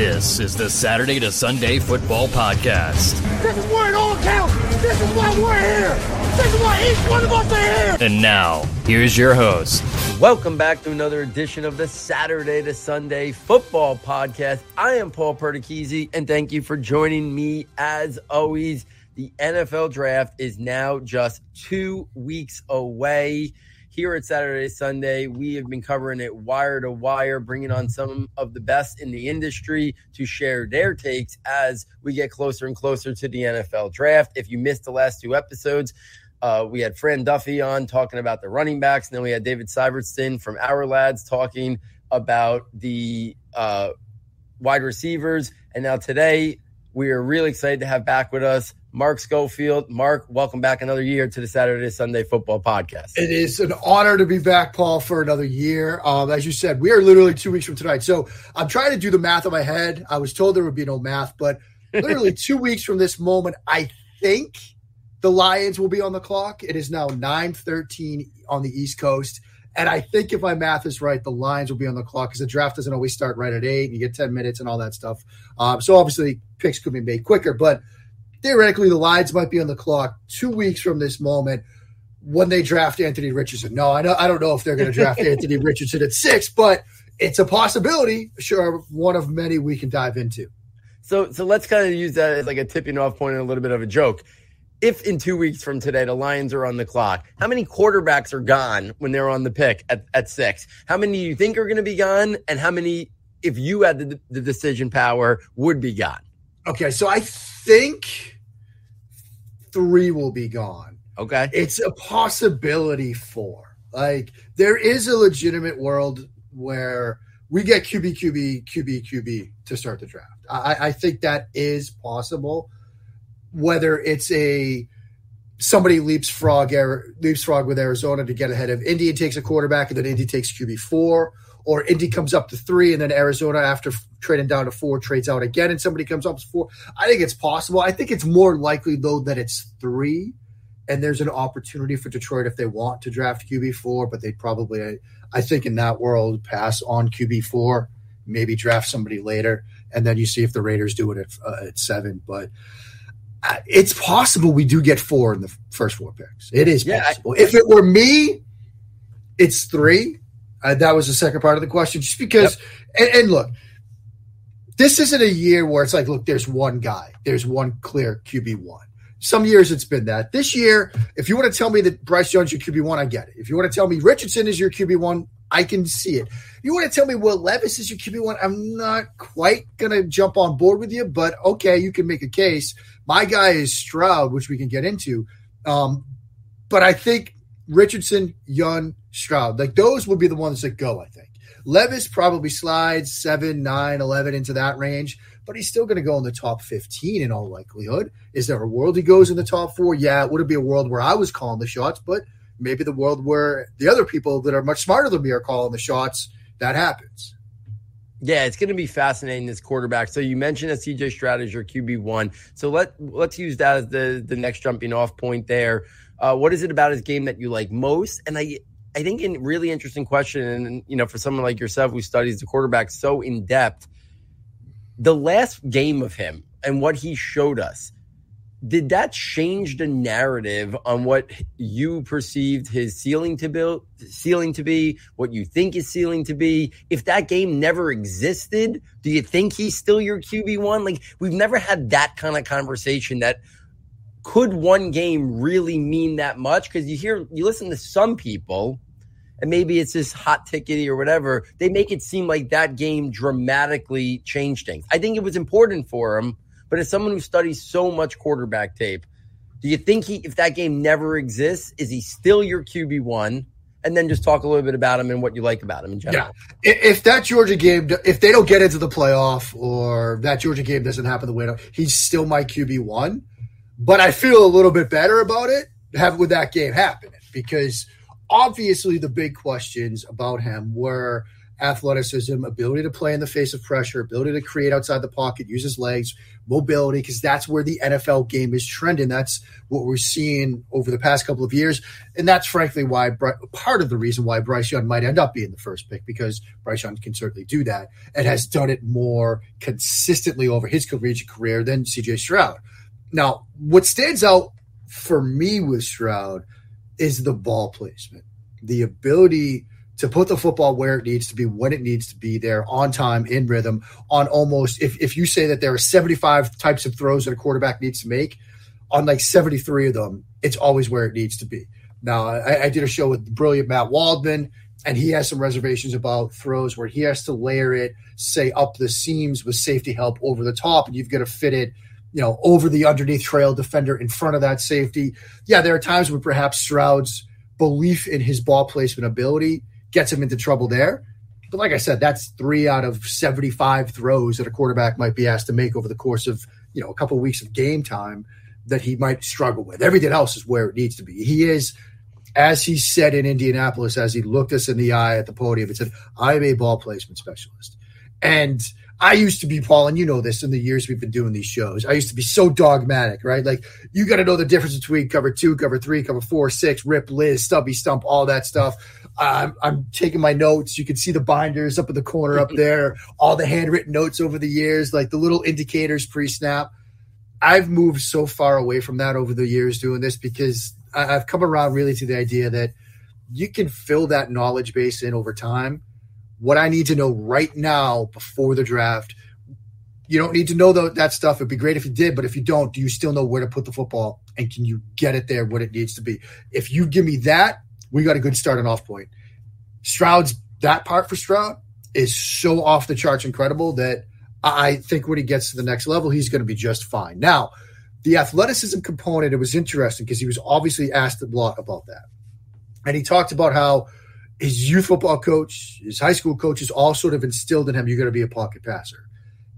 This is the Saturday to Sunday Football Podcast. This is where it all counts. This is why we're here. This is why each one of us are here. And now, here's your host. Welcome back to another edition of the Saturday to Sunday Football Podcast. I am Paul Perdichizzi, and thank you for joining me as always. The NFL Draft is now just 2 weeks away. Here at Saturday, Sunday, we have been covering it wire to wire, bringing on some of the best in the industry to share their takes as we get closer and closer to the NFL Draft. If you missed the last two episodes, we had Fran Duffy on talking about the running backs, and then we had David Syvertson from Our Lads talking about the wide receivers. And now today, we are really excited to have back with us Mark Schofield. Mark, welcome back another year to the Saturday Sunday Football Podcast. It is an honor to be back, Paul, for another year. As you said, we are literally 2 weeks from tonight. So I'm trying to do the math in my head. I was told there would be no math, but literally 2 weeks from this moment, I think the Lions will be on the clock. It is now 9:13 on the East Coast. And I think if my math is right, the Lions will be on the clock because the draft doesn't always start right at 8. You get 10 minutes and all that stuff. So obviously picks could be made quicker, but theoretically, the Lions might be on the clock 2 weeks from this moment when they draft Anthony Richardson. No, I don't know if they're going to draft Anthony Richardson at 6, but it's a possibility. Sure, one of many we can dive into. So let's kind of use that as like a tipping off point and a little bit of a joke. If in 2 weeks from today the Lions are on the clock, how many quarterbacks are gone when they're on the pick at 6? How many do you think are going to be gone, and how many, if you had the decision power, would be gone? Okay, so I think 3 will be gone. Okay. It's a possibility 4. Like, there is a legitimate world where we get QB to start the draft. I think that is possible. Whether it's somebody leapsfrog with Arizona to get ahead of Indy and takes a quarterback, and then Indy takes QB4. Or Indy comes up to 3, and then Arizona, after trading down to 4, trades out again, and somebody comes up to 4. I think it's possible. I think it's more likely, though, that it's 3, and there's an opportunity for Detroit if they want to draft QB4, but they'd probably, I think in that world, pass on QB4, maybe draft somebody later, and then you see if the Raiders do it at 7. But it's possible we do get 4 in the first 4 picks. It is possible. If it were me, it's 3. That was the second part of the question, just because and look, this isn't a year where it's like, look, there's one guy. There's one clear QB1. Some years it's been that. This year, if you want to tell me that Bryce Young's your QB1, I get it. If you want to tell me Richardson is your QB1, I can see it. If you want to tell me Will Levis is your QB1, I'm not quite going to jump on board with you, but okay, you can make a case. My guy is Stroud, which we can get into. But I think Richardson, Young, Stroud, like those will be the ones that go, I think. Levis probably slides 7, 9, 11 into that range, but he's still going to go in the top 15 in all likelihood. Is there a world he goes in the top 4? Yeah, it wouldn't be a world where I was calling the shots, but maybe the world where the other people that are much smarter than me are calling the shots, that happens. Yeah, it's going to be fascinating, this quarterback. So you mentioned that CJ Stroud is your QB1. So let's use that as the next jumping off point there. What is it about his game that you like most? And I think a really interesting question, and you know, for someone like yourself who studies the quarterback so in depth, the last game of him and what he showed us, did that change the narrative on what you perceived his ceiling to be, what you think his ceiling to be? If that game never existed, do you think he's still your QB1? Like, we've never had that kind of conversation. That could one game really mean that much? Because you listen to some people, and maybe it's just hot tickety or whatever, they make it seem like that game dramatically changed things. I think it was important for him, but as someone who studies so much quarterback tape, do you think if that game never exists, is he still your QB1? And then just talk a little bit about him and what you like about him in general. Yeah. If that Georgia game, if they don't get into the playoff or that Georgia game doesn't happen the way he's still my QB1. But I feel a little bit better about it with that game happening, because obviously the big questions about him were athleticism, ability to play in the face of pressure, ability to create outside the pocket, use his legs, mobility, because that's where the NFL game is trending. That's what we're seeing over the past couple of years. And that's frankly why part of the reason why Bryce Young might end up being the first pick, because Bryce Young can certainly do that and has done it more consistently over his collegiate career than CJ Stroud. Now, what stands out for me with Stroud is the ball placement, the ability to put the football where it needs to be, when it needs to be there, on time, in rhythm, on almost, if you say that there are 75 types of throws that a quarterback needs to make, on like 73 of them, it's always where it needs to be. Now, I did a show with the brilliant Matt Waldman, and he has some reservations about throws where he has to layer it, say, up the seams with safety help over the top, and you've got to fit it, you know, over the underneath trail defender in front of that safety. Yeah, there are times when perhaps Stroud's belief in his ball placement ability gets him into trouble there. But like I said, that's 3 out of 75 throws that a quarterback might be asked to make over the course of, you know, a couple of weeks of game time that he might struggle with. Everything else is where it needs to be. He is, as he said in Indianapolis, as he looked us in the eye at the podium, he said, I'm a ball placement specialist. And I used to be, Paul, and you know this, in the years we've been doing these shows, I used to be so dogmatic, right? Like, you got to know the difference between cover 2, cover 3, cover 4, 6, rip, Liz, stubby, stump, all that stuff. I'm taking my notes. You can see the binders up in the corner up there, all the handwritten notes over the years, like the little indicators pre-snap. I've moved so far away from that over the years doing this because I've come around really to the idea that you can fill that knowledge base in over time. What I need to know right now before the draft, you don't need to know that stuff. It'd be great if you did, but if you don't, do you still know where to put the football and can you get it there when it needs to be? If you give me that, we got a good starting off point. That part for Stroud is so off the charts incredible that I think when he gets to the next level, he's going to be just fine. Now, the athleticism component, it was interesting because he was obviously asked a lot about that. And he talked about how his youth football coach, his high school coaches all sort of instilled in him, you're going to be a pocket passer.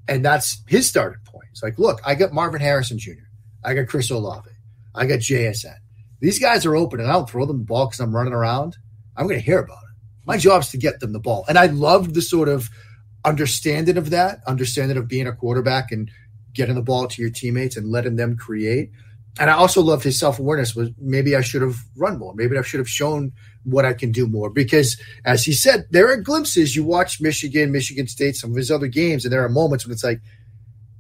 And that's his starting point. It's like, look, I got Marvin Harrison Jr. I got Chris Olave. I got JSN. These guys are open, and I don't throw them the ball because I'm running around. I'm going to hear about it. My job is to get them the ball. And I loved the sort of understanding of that, understanding of being a quarterback and getting the ball to your teammates and letting them create. And I also loved his self-awareness was maybe I should have run more. Maybe I should have shown what I can do more. Because as he said, there are glimpses. You watch Michigan, Michigan State, some of his other games, and there are moments when it's like,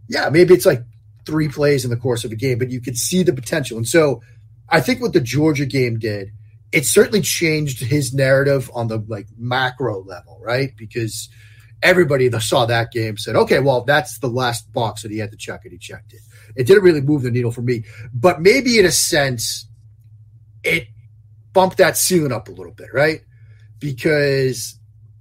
yeah, maybe it's like 3 plays in the course of a game, but you could see the potential. And so I think what the Georgia game did, it certainly changed his narrative on the like macro level, right? Because everybody that saw that game said, okay, well, that's the last box that he had to check, and he checked it. It didn't really move the needle for me. But maybe in a sense, it bumped that ceiling up a little bit, right? Because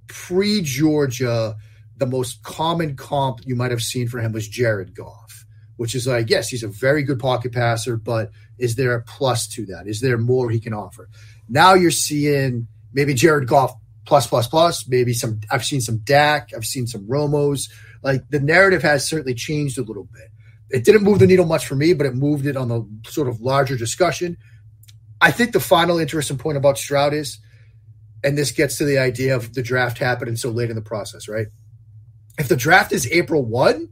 pre-Georgia, the most common comp you might have seen for him was Jared Goff, which is like, yes, he's a very good pocket passer, but is there a plus to that? Is there more he can offer? Now you're seeing maybe Jared Goff plus, maybe some, I've seen some Dak, I've seen some Romos. Like the narrative has certainly changed a little bit. It didn't move the needle much for me, but it moved it on the sort of larger discussion. I think the final interesting point about Stroud is, and this gets to the idea of the draft happening so late in the process, right? If the draft is April 1,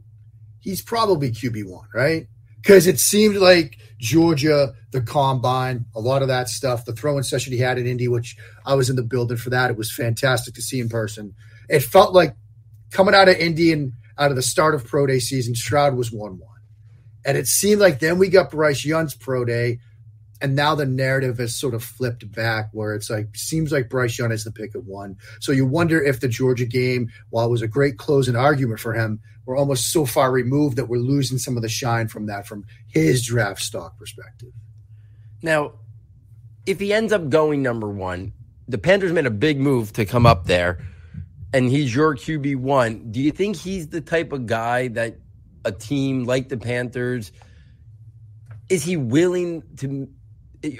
he's probably QB1, right? Because it seemed like Georgia, the combine, a lot of that stuff, the throwing session he had in Indy, which I was in the building for that. It was fantastic to see in person. It felt like coming out of Indy and out of the start of pro day season, Stroud was 1-1. And it seemed like then we got Bryce Young's pro day, and now the narrative has sort of flipped back where it's like, seems like Bryce Young is the pick at 1. So you wonder if the Georgia game, while it was a great closing argument for him, we're almost so far removed that we're losing some of the shine from that, from his draft stock perspective. Now, if he ends up going number 1, the Panthers made a big move to come up there, and he's your QB1. Do you think he's the type of guy that a team like the Panthers, is he willing to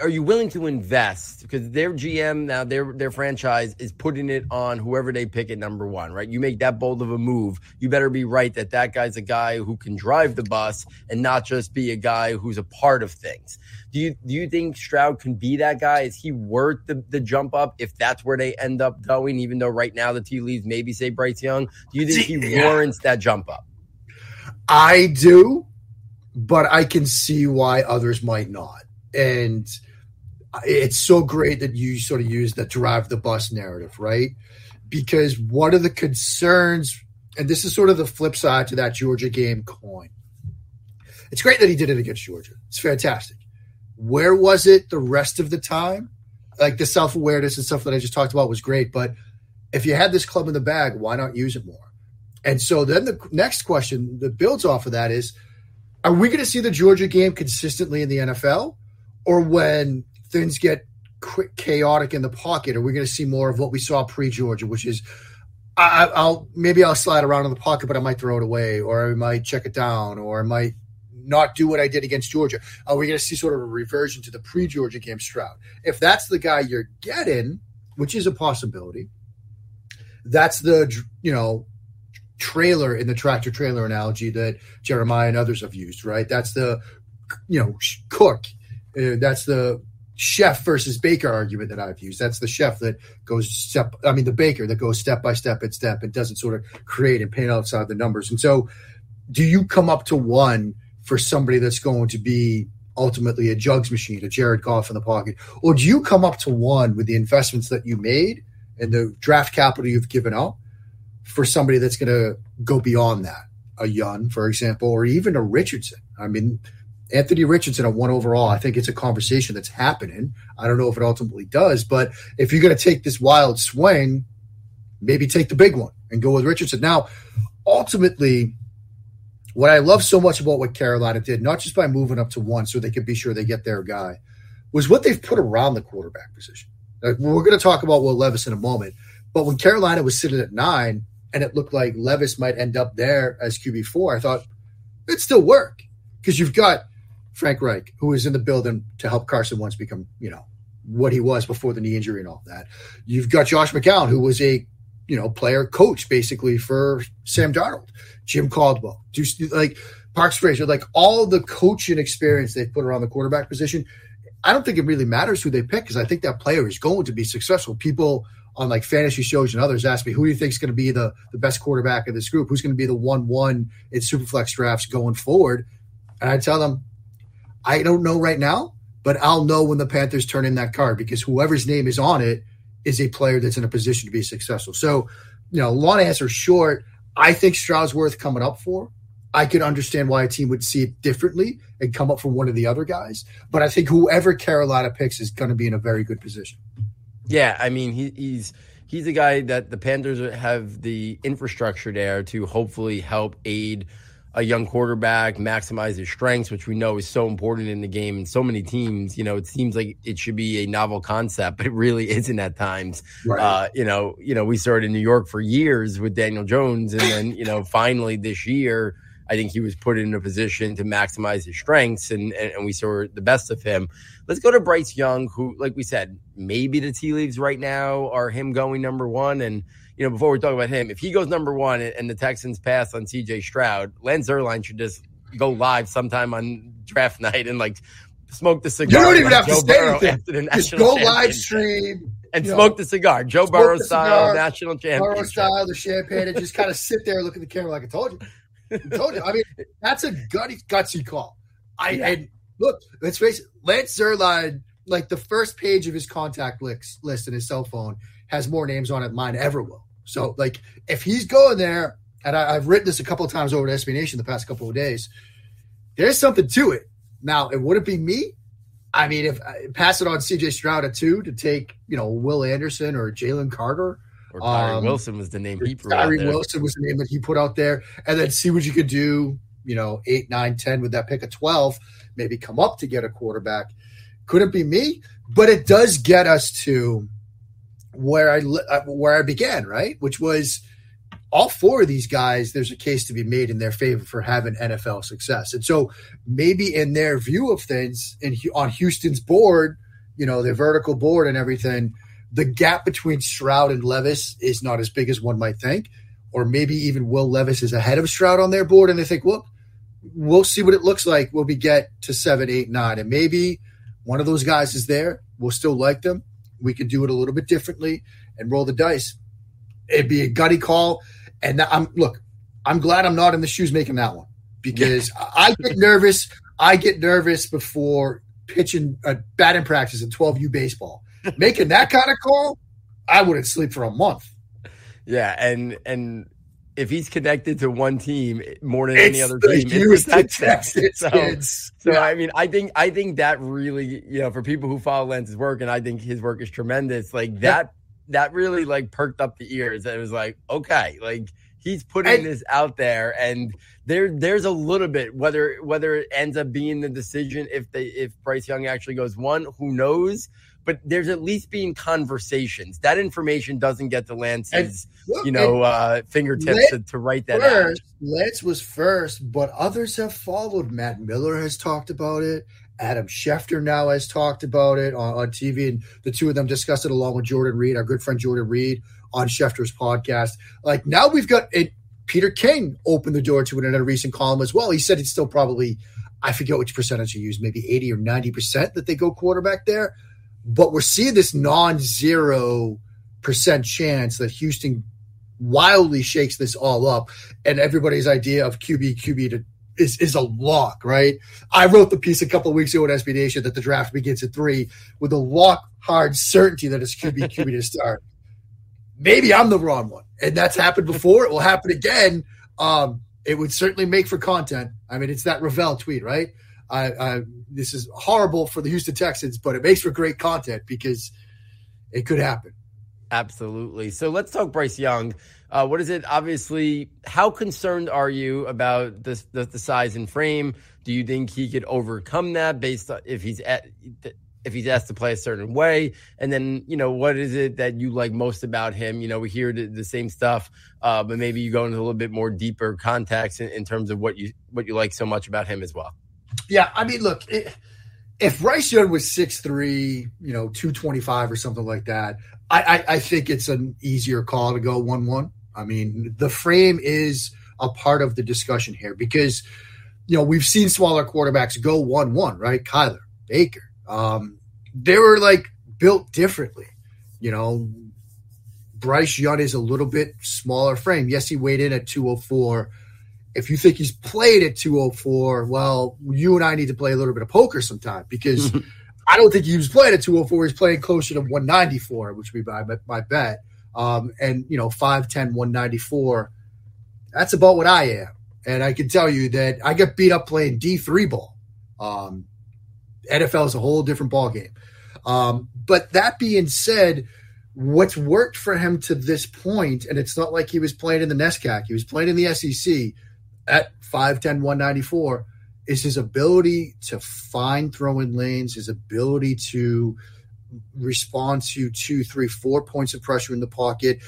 are you willing to invest? Because their GM now, their franchise is putting it on whoever they pick at number one, right? You make that bold of a move, you better be right that that guy's a guy who can drive the bus and not just be a guy who's a part of things. Do you think Stroud can be that guy? Is he worth the jump up if that's where they end up going, even though right now the tea leaves maybe say Bryce Young? Do you think he warrants that jump up? I do, but I can see why others might not. And it's so great that you sort of use that drive the bus narrative, right? Because one of the concerns, and this is sort of the flip side to that Georgia game coin. It's great that he did it against Georgia. It's fantastic. Where was it the rest of the time? Like the self-awareness and stuff that I just talked about was great. But if you had this club in the bag, why not use it more? And so then the next question that builds off of that is, are we going to see the Georgia game consistently in the NFL? Or when things get chaotic in the pocket, are we going to see more of what we saw pre-Georgia, which is I'll slide around in the pocket, but I might throw it away, or I might check it down, or I might not do what I did against Georgia? Are we going to see sort of a reversion to the pre-Georgia game Stroud? If that's the guy you're getting, which is a possibility, that's the, you know, trailer in the tractor trailer analogy that Jeremiah and others have used, right? That's the, you know, cook. That's the chef versus baker argument that I've used. That's the chef that goes the baker that goes step by step and step and doesn't sort of create and paint outside the numbers. And so do you come up to one for somebody that's going to be ultimately a jugs machine, a Jared Goff in the pocket? Or do you come up to one with the investments that you made and the draft capital you've given up for somebody that's going to go beyond that? A Young, for example, or even a Richardson. I mean, Anthony Richardson at one overall, I think it's a conversation that's happening. I don't know if it ultimately does, but if you're going to take this wild swing, maybe take the big one and go with Richardson. Now, ultimately, what I love so much about what Carolina did, not just by moving up to one so they could be sure they get their guy, was what they've put around the quarterback position. Like, we're going to talk about Will Levis in a moment, but when Carolina was sitting at 9 and it looked like Levis might end up there as QB4, I thought it'd still work because you've got Frank Reich, who was in the building to help Carson once become, you know, what he was before the knee injury and all that. You've got Josh McCown, who was a, you know, player coach basically for Sam Darnold, Jim Caldwell, like Parks Frazier, like all the coaching experience they put around the quarterback position. I don't think it really matters who they pick because I think that player is going to be successful. People on like fantasy shows and others ask me, who do you think is going to be the best quarterback of this group? Who's going to be the 1-1 in Superflex drafts going forward? And I tell them, I don't know right now, but I'll know when the Panthers turn in that card because whoever's name is on it is a player that's in a position to be successful. So, you know, long answer short, I think Stroud's worth coming up for. I could understand why a team would see it differently and come up for one of the other guys. But I think whoever Carolina picks is going to be in a very good position. Yeah, I mean, he's a guy that the Panthers have the infrastructure there to hopefully help aid a young quarterback, maximize his strengths, which we know is so important in the game. And so many teams, you know, it seems like it should be a novel concept, but it really isn't at times. Right. You know, we saw it in New York for years with Daniel Jones. And then, you know, finally this year, I think he was put in a position to maximize his strengths, and we saw the best of him. Let's go to Bryce Young, who, like we said, maybe the tea leaves right now are him going number one. And, you know, before we talk about him, if he goes number one and the Texans pass on CJ Stroud, Lance Zierlein should just go live sometime on draft night and, like, smoke the cigar. You don't even have to say anything. Just go live stream. And smoke the cigar. Joe Burrow style, national champion. Burrow style, the champagne, and just kind of sit there and look at the camera like I told you. I mean, that's a gutsy call. And look, let's face it, Lance Zierlein, like the first page of his contact list in his cell phone has more names on it than mine ever will. So, like, if he's going there, and I've written this a couple of times over at SB Nation the past couple of days, there's something to it. Now, it wouldn't be me. I mean, if I pass it on CJ Stroud at 2 to take, you know, Will Anderson or Jalen Carter. Or Tyree Wilson was the name he put out there. Tyree Wilson was the name that he put out there. And then see what you could do, you know, 8, 9, 10 with that pick of 12, maybe come up to get a quarterback. Couldn't be me, but it does get us to where I began, right? Which was all four of these guys, there's a case to be made in their favor for having NFL success. And so maybe in their view of things and on Houston's board, you know, their vertical board and everything, the gap between Stroud and Levis is not as big as one might think. Or maybe even Will Levis is ahead of Stroud on their board, and they think, well, we'll see what it looks like when we get to 7, 8, 9. And maybe one of those guys is there. We'll still like them. We could do it a little bit differently and roll the dice. It'd be a gutty call. And I'm glad I'm not in the shoes making that one, because I get nervous. I get nervous before pitching a batting practice in 12U baseball. Making that kind of call, I wouldn't sleep for a month. Yeah, and if he's connected to one team more than any other team, it's the Texans. So yeah. I mean, I think that really, you know, for people who follow Lance's work, and I think his work is tremendous, like that. That really like perked up the ears. It was like, okay, like he's putting this out there, and there's a little bit whether it ends up being the decision if Bryce Young actually goes one, who knows? But there's at least being conversations. That information doesn't get to Lance's, fingertips to write that out. Lance was first, but others have followed. Matt Miller has talked about it. Adam Schefter now has talked about it on TV, and the two of them discussed it along with Jordan Reed, our good friend Jordan Reed, on Schefter's podcast. Like, now we've got it. Peter King opened the door to it in a recent column as well. He said it's still probably, I forget which percentage he used, maybe 80 or 90% that they go quarterback there. But we're seeing this non-0% chance that Houston wildly shakes this all up, and everybody's idea of QB is a lock, right? I wrote the piece a couple of weeks ago at SB Nation that the draft begins at 3 with a lock hard certainty that it's QB to start. Maybe I'm the wrong one, and that's happened before. It will happen again. It would certainly make for content. I mean, it's that Ravel tweet, right? This is horrible for the Houston Texans, but it makes for great content because it could happen. Absolutely. So let's talk Bryce Young. What is it? Obviously, how concerned are you about this, the size and frame? Do you think he could overcome that based on if he's asked to play a certain way? And then, you know, what is it that you like most about him? You know, we hear the same stuff, but maybe you go into a little bit more deeper context in terms of what you like so much about him as well. Yeah, I mean, look, if Bryce Young was 6'3", 225 or something like that, I think it's an easier call to go 1-1. I mean, the frame is a part of the discussion here because, we've seen smaller quarterbacks go 1-1, right? Kyler, Baker. They were, built differently. Bryce Young is a little bit smaller frame. Yes, he weighed in at 204. If you think he's played at 204, well, you and I need to play a little bit of poker sometime because I don't think he was playing at 204. He's playing closer to 194, which would be my bet. 5'10", 194, that's about what I am. And I can tell you that I got beat up playing D3 ball. NFL is a whole different ballgame. But that being said, what's worked for him to this point, and it's not like he was playing in the NESCAC, he was playing in the SEC, at 5'10", 194, is his ability to find throwing lanes, his ability to respond to 2, 3, 4 points of pressure in the pocket,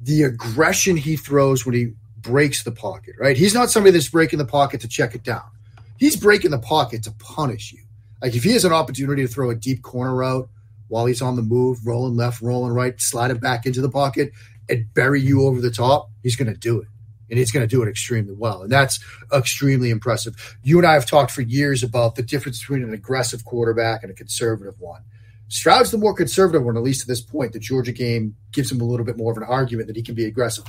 the aggression he throws when he breaks the pocket, right? He's not somebody that's breaking the pocket to check it down. He's breaking the pocket to punish you. Like, if he has an opportunity to throw a deep corner route while he's on the move, rolling left, rolling right, slide it back into the pocket and bury you over the top, he's going to do it. And he's going to do it extremely well. And that's extremely impressive. You and I have talked for years about the difference between an aggressive quarterback and a conservative one. Stroud's the more conservative one, at least at this point. The Georgia game gives him a little bit more of an argument that he can be aggressive.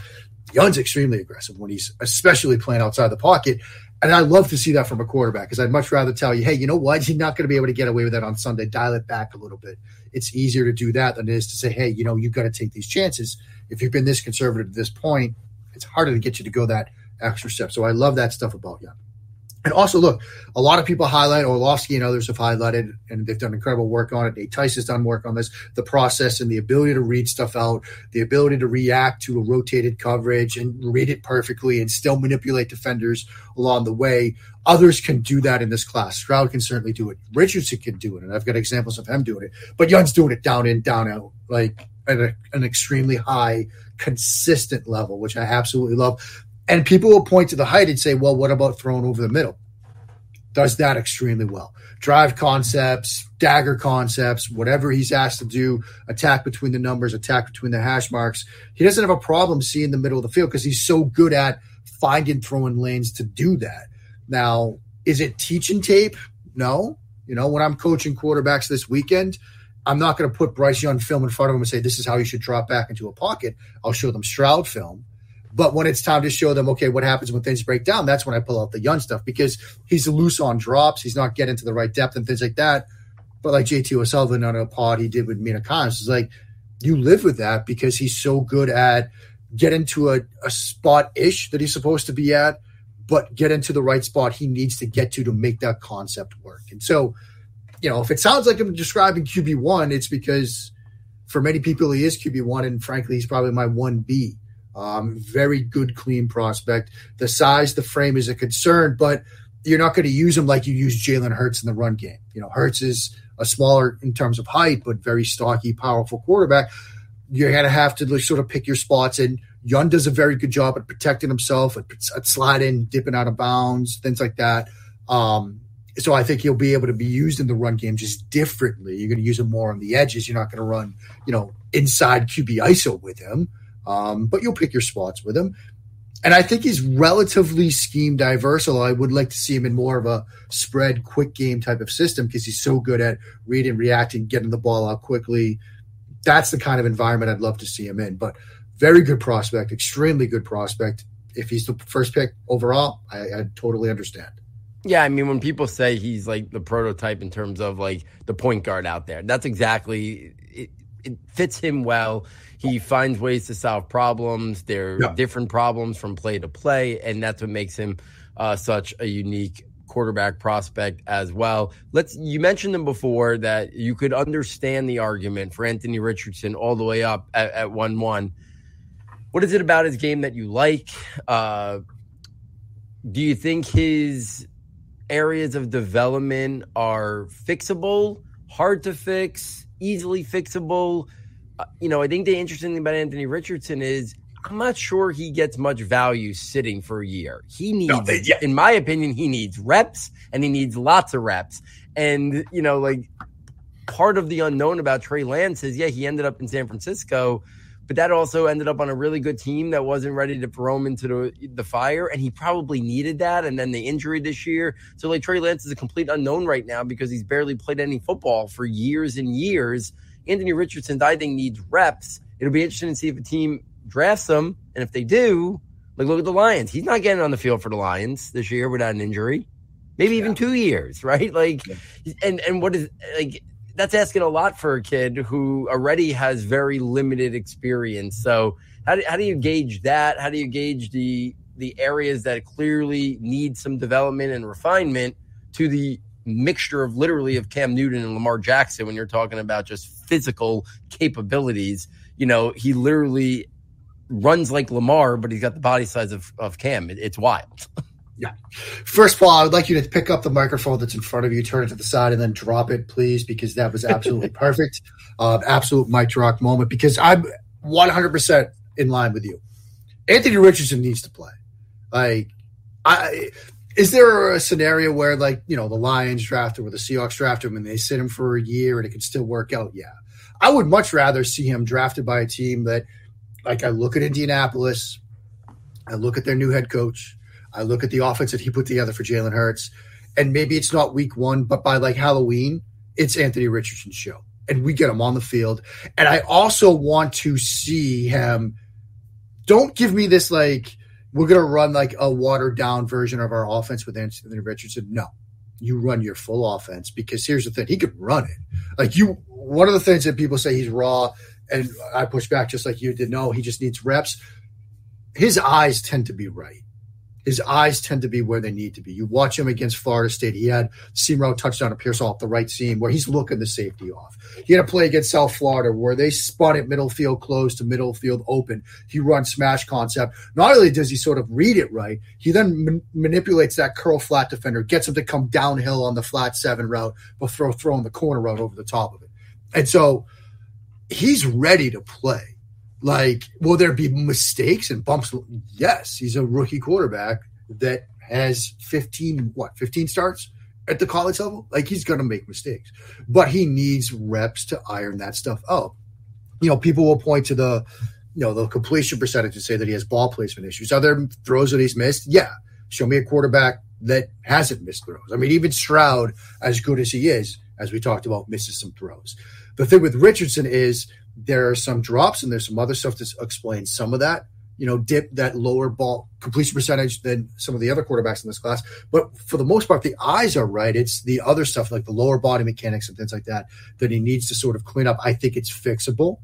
Young's extremely aggressive when he's especially playing outside the pocket. And I love to see that from a quarterback because I'd much rather tell you, hey, you know what? You're not going to be able to get away with that on Sunday. Dial it back a little bit. It's easier to do that than it is to say, hey, you've got to take these chances. If you've been this conservative at this point, it's harder to get you to go that extra step. So I love that stuff about Young. And also, look, a lot of people highlight, Orlovsky and others have highlighted, and they've done incredible work on it. Nate Tice has done work on this, the process and the ability to read stuff out, the ability to react to a rotated coverage and read it perfectly and still manipulate defenders along the way. Others can do that in this class. Stroud can certainly do it. Richardson can do it, and I've got examples of him doing it. But Young's doing it down in, down out. an extremely high, consistent level, which I absolutely love. And people will point to the height and say, well, what about throwing over the middle? Does that extremely well. Drive concepts, dagger concepts, whatever he's asked to do, attack between the numbers, attack between the hash marks. He doesn't have a problem seeing the middle of the field because he's so good at finding throwing lanes to do that. Now, is it teaching tape? No. You know, when I'm coaching quarterbacks this weekend, I'm not going to put Bryce Young film in front of him and say, this is how you should drop back into a pocket. I'll show them Stroud film. But when it's time to show them, okay, what happens when things break down, that's when I pull out the Young stuff because he's loose on drops. He's not getting to the right depth and things like that. But like JT O'Sullivan on a pod he did with Mina Kimes, it's like you live with that because he's so good at getting to a spot-ish that he's supposed to be at, but get into the right spot he needs to get to make that concept work. And so, you know, if it sounds like I'm describing QB1, it's because for many people he is QB1, and frankly, he's probably my 1B. Very good, clean prospect. The size, the frame is a concern, but you're not going to use him like you use Jalen Hurts in the run game. You know, Hurts is a smaller in terms of height, but very stocky, powerful quarterback. You're going to have to sort of pick your spots, and Young does a very good job at protecting himself, at sliding, dipping out of bounds, things like that. So I think he'll be able to be used in the run game just differently. You're going to use him more on the edges. You're not going to run, you know, inside QB ISO with him. But you'll pick your spots with him. And I think he's relatively scheme diverse, although I would like to see him in more of a spread, quick game type of system because he's so good at reading, reacting, getting the ball out quickly. That's the kind of environment I'd love to see him in. But very good prospect, extremely good prospect. If he's the first pick overall, I totally understand. Yeah, I mean, when people say he's like the prototype in terms of like the point guard out there, that's exactly it. It fits him well. He finds ways to solve problems. They're different problems from play to play, and that's what makes him such a unique quarterback prospect as well. You mentioned him before that you could understand the argument for Anthony Richardson all the way up at 1-1. What is it about his game that you like? Do you think his areas of development are fixable, hard to fix, easily fixable? You know, I think the interesting thing about Anthony Richardson is I'm not sure he gets much value sitting for a year. He needs, in my opinion, he needs reps, and he needs lots of reps. And, you know, like part of the unknown about Trey Lance is, he ended up in San Francisco, but that also ended up on a really good team that wasn't ready to throw him into the fire, and he probably needed that, and then the injury this year. So, like, Trey Lance is a complete unknown right now because he's barely played any football for years and years. Anthony Richardson, I think, needs reps. It'll be interesting to see if a team drafts him, and if they do, like, look at the Lions. He's not getting on the field for the Lions this year without an injury. Maybe even 2 years, right? Like, and what is – like. That's asking a lot for a kid who already has very limited experience. So how do you gauge that? How do you gauge the areas that clearly need some development and refinement to the mixture of literally of Cam Newton and Lamar Jackson when you're talking about just physical capabilities? You know, he literally runs like Lamar, but he's got the body size of Cam. It's wild. Yeah. First of all, I would like you to pick up the microphone that's in front of you, turn it to the side, and then drop it, please, because that was absolutely perfect. Absolute mic drop moment, because I'm 100% in line with you. Anthony Richardson needs to play. Like, is there a scenario where, like, you know, the Lions draft him or the Seahawks draft him and they sit him for a year and it could still work out? Yeah. I would much rather see him drafted by a team that, like, I look at Indianapolis, I look at their new head coach, I look at the offense that he put together for Jalen Hurts, and maybe it's not week 1, but by like Halloween, it's Anthony Richardson's show, and we get him on the field. And I also want to see him. Don't give me this, like, we're going to run like a watered down version of our offense with Anthony Richardson. No, you run your full offense, because here's the thing. He could run it. Like, one of the things that people say, he's raw, and I push back just like you did. No, he just needs reps. His eyes tend to be right. His eyes tend to be where they need to be. You watch him against Florida State. He had seam route touchdown to Pierce off the right seam where he's looking the safety off. He had a play against South Florida where they spun it middle field close to middle field open. He runs smash concept. Not only does he sort of read it right, he then manipulates that curl flat defender, gets him to come downhill on the flat 7 route before throwing the corner route over the top of it. And so he's ready to play. Like, will there be mistakes and bumps? Yes, he's a rookie quarterback that has 15 starts at the college level. Like, he's going to make mistakes, but he needs reps to iron that stuff up. You know, people will point to the completion percentage and say that he has ball placement issues. Are there throws that he's missed? Yeah. Show me a quarterback that hasn't missed throws. I mean, even Stroud, as good as he is, as we talked about, misses some throws. The thing with Richardson is there are some drops and there's some other stuff that explains some of that, you know, dip that lower ball completion percentage than some of the other quarterbacks in this class. But for the most part, the eyes are right. It's the other stuff like the lower body mechanics and things like that that he needs to sort of clean up. I think it's fixable.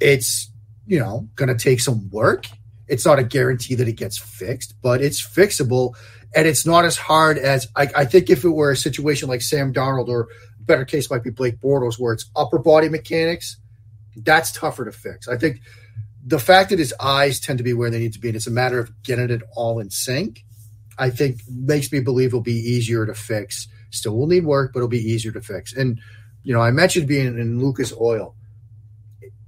It's, you know, going to take some work. It's not a guarantee that it gets fixed, but it's fixable. And it's not as hard as I think if it were a situation like Sam Darnold, or better case might be Blake Bortles, where it's upper body mechanics, that's tougher to fix. I think the fact that his eyes tend to be where they need to be, and it's a matter of getting it all in sync, I think makes me believe it'll be easier to fix. Still will need work, but it'll be easier to fix. And, you know, I mentioned being in Lucas Oil.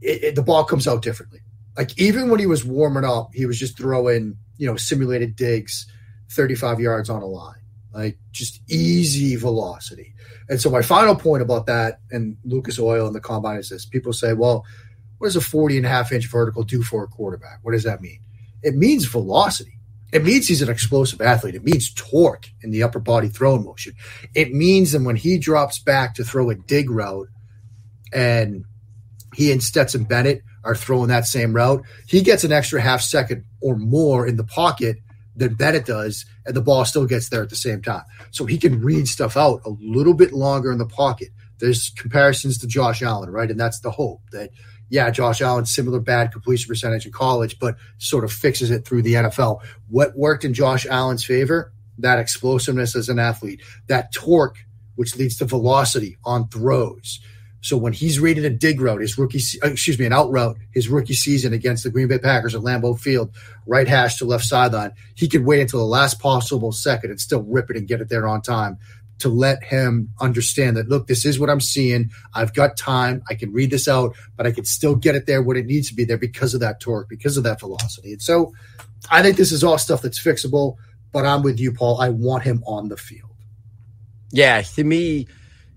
The ball comes out differently. Like, even when he was warming up, he was just throwing, you know, simulated digs 35 yards on a line, like just easy velocity. And so my final point about that and Lucas Oil and the combine is this. People say, well, what does a 40.5-inch vertical do for a quarterback? What does that mean? It means velocity. It means he's an explosive athlete. It means torque in the upper body throwing motion. It means that when he drops back to throw a dig route and he and Stetson Bennett are throwing that same route, he gets an extra half second or more in the pocket than Bennett does, and the ball still gets there at the same time. So he can read stuff out a little bit longer in the pocket. There's comparisons to Josh Allen, right? And that's the hope that, yeah, Josh Allen, similar bad completion percentage in college, but sort of fixes it through the NFL. What worked in Josh Allen's favor? That explosiveness as an athlete, that torque, which leads to velocity on throws. So when he's reading a dig route, an out route, his rookie season against the Green Bay Packers at Lambeau Field, right hash to left sideline, he could wait until the last possible second and still rip it and get it there on time to let him understand that, look, this is what I'm seeing. I've got time. I can read this out, but I can still get it there when it needs to be there because of that torque, because of that velocity. And so I think this is all stuff that's fixable, but I'm with you, Paul. I want him on the field. Yeah, to me,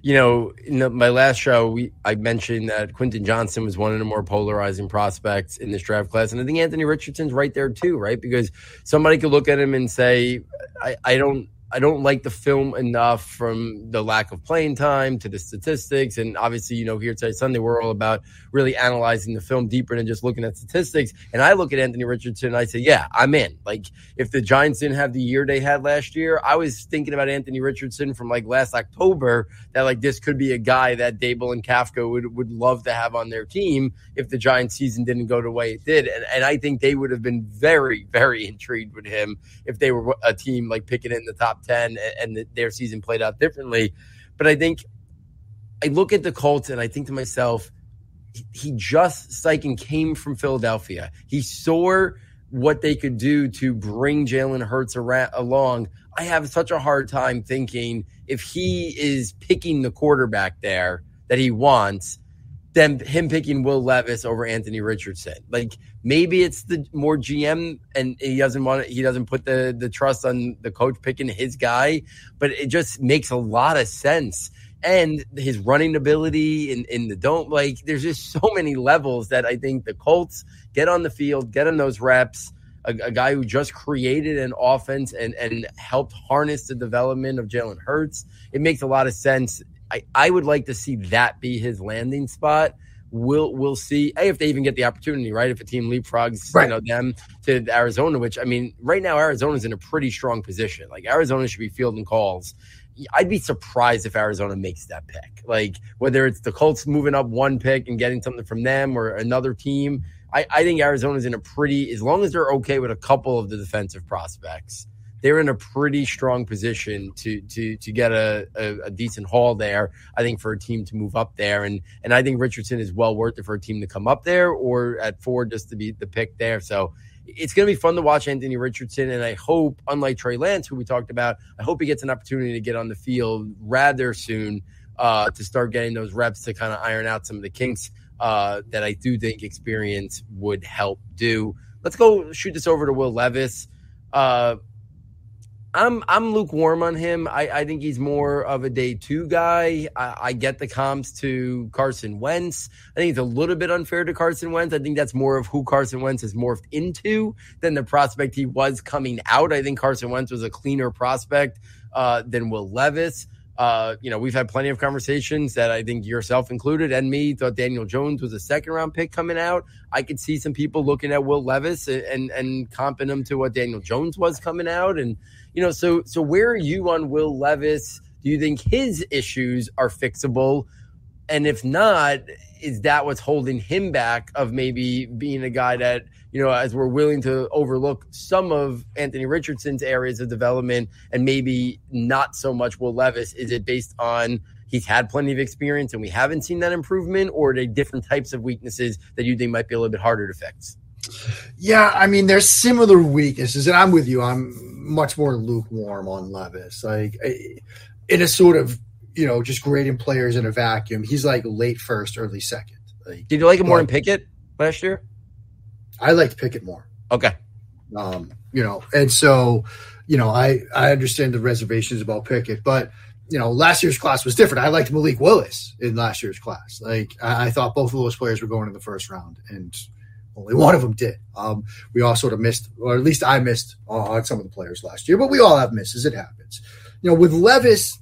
you know, in my last show, I mentioned that Quentin Johnson was one of the more polarizing prospects in this draft class. And I think Anthony Richardson's right there too, right? Because somebody could look at him and say, I don't like the film enough, from the lack of playing time to the statistics. And obviously, you know, here today, Sunday, we're all about really analyzing the film deeper than just looking at statistics. And I look at Anthony Richardson and I say, yeah, I'm in. Like, if the Giants didn't have the year they had last year, I was thinking about Anthony Richardson from like last October, that like this could be a guy that Dable and Kafka would love to have on their team if the Giants season didn't go the way it did. And I think they would have been very, very intrigued with him if they were a team like picking in the top 10 and their season played out differently. But I think I look at the Colts and I think to myself, he just Steichen came from Philadelphia. He saw what they could do to bring Jalen Hurts along. I have such a hard time thinking if he is picking the quarterback there that he wants, then him picking Will Levis over Anthony Richardson. Like, maybe it's the more GM, and he doesn't put the trust on the coach picking his guy, but it just makes a lot of sense. And his running ability there's just so many levels that I think the Colts get on the field, get on those reps, a guy who just created an offense and helped harness the development of Jalen Hurts. It makes a lot of sense. I would like to see that be his landing spot. We'll see if they even get the opportunity, right? If a team leapfrogs, right, you know, them to Arizona, which, I mean, right now Arizona's in a pretty strong position. Like, Arizona should be fielding calls. I'd be surprised if Arizona makes that pick. Like, whether it's the Colts moving up one pick and getting something from them or another team, I think Arizona's in a pretty, as long as they're okay with a couple of the defensive prospects, they're in a pretty strong position to get a decent haul there, I think, for a team to move up there. And I think Richardson is well worth it for a team to come up there or at 4 just to be the pick there. So it's going to be fun to watch Anthony Richardson. And I hope, unlike Trey Lance, who we talked about, I hope he gets an opportunity to get on the field rather soon to start getting those reps to kind of iron out some of the kinks that I do think experience would help do. Let's go shoot this over to Will Levis. I'm lukewarm on him. I think he's more of a day two guy. I get the comps to Carson Wentz. I think it's a little bit unfair to Carson Wentz. I think that's more of who Carson Wentz has morphed into than the prospect he was coming out. I think Carson Wentz was a cleaner prospect than Will Levis. We've had plenty of conversations that I think yourself included and me thought Daniel Jones was a second-round pick coming out. I could see some people looking at Will Levis and comping him to what Daniel Jones was coming out. And, so where are you on Will Levis? Do you think his issues are fixable? And if not, is that what's holding him back of maybe being a guy that, as we're willing to overlook some of Anthony Richardson's areas of development and maybe not so much Will Levis, is it based on he's had plenty of experience and we haven't seen that improvement, or are there different types of weaknesses that you think might be a little bit harder to fix? Yeah, I mean, there's similar weaknesses, and I'm with you. I'm much more lukewarm on Levis. Like, it is sort of, just grading players in a vacuum. He's like late first, early second. Like, did you like him more than Pickett last year? I liked Pickett more. Okay. I understand the reservations about Pickett, but, last year's class was different. I liked Malik Willis in last year's class. Like, I thought both of those players were going in the first round, and only one of them did. We all sort of missed, or at least I missed on some of the players last year, but we all have misses. It happens. With Levis,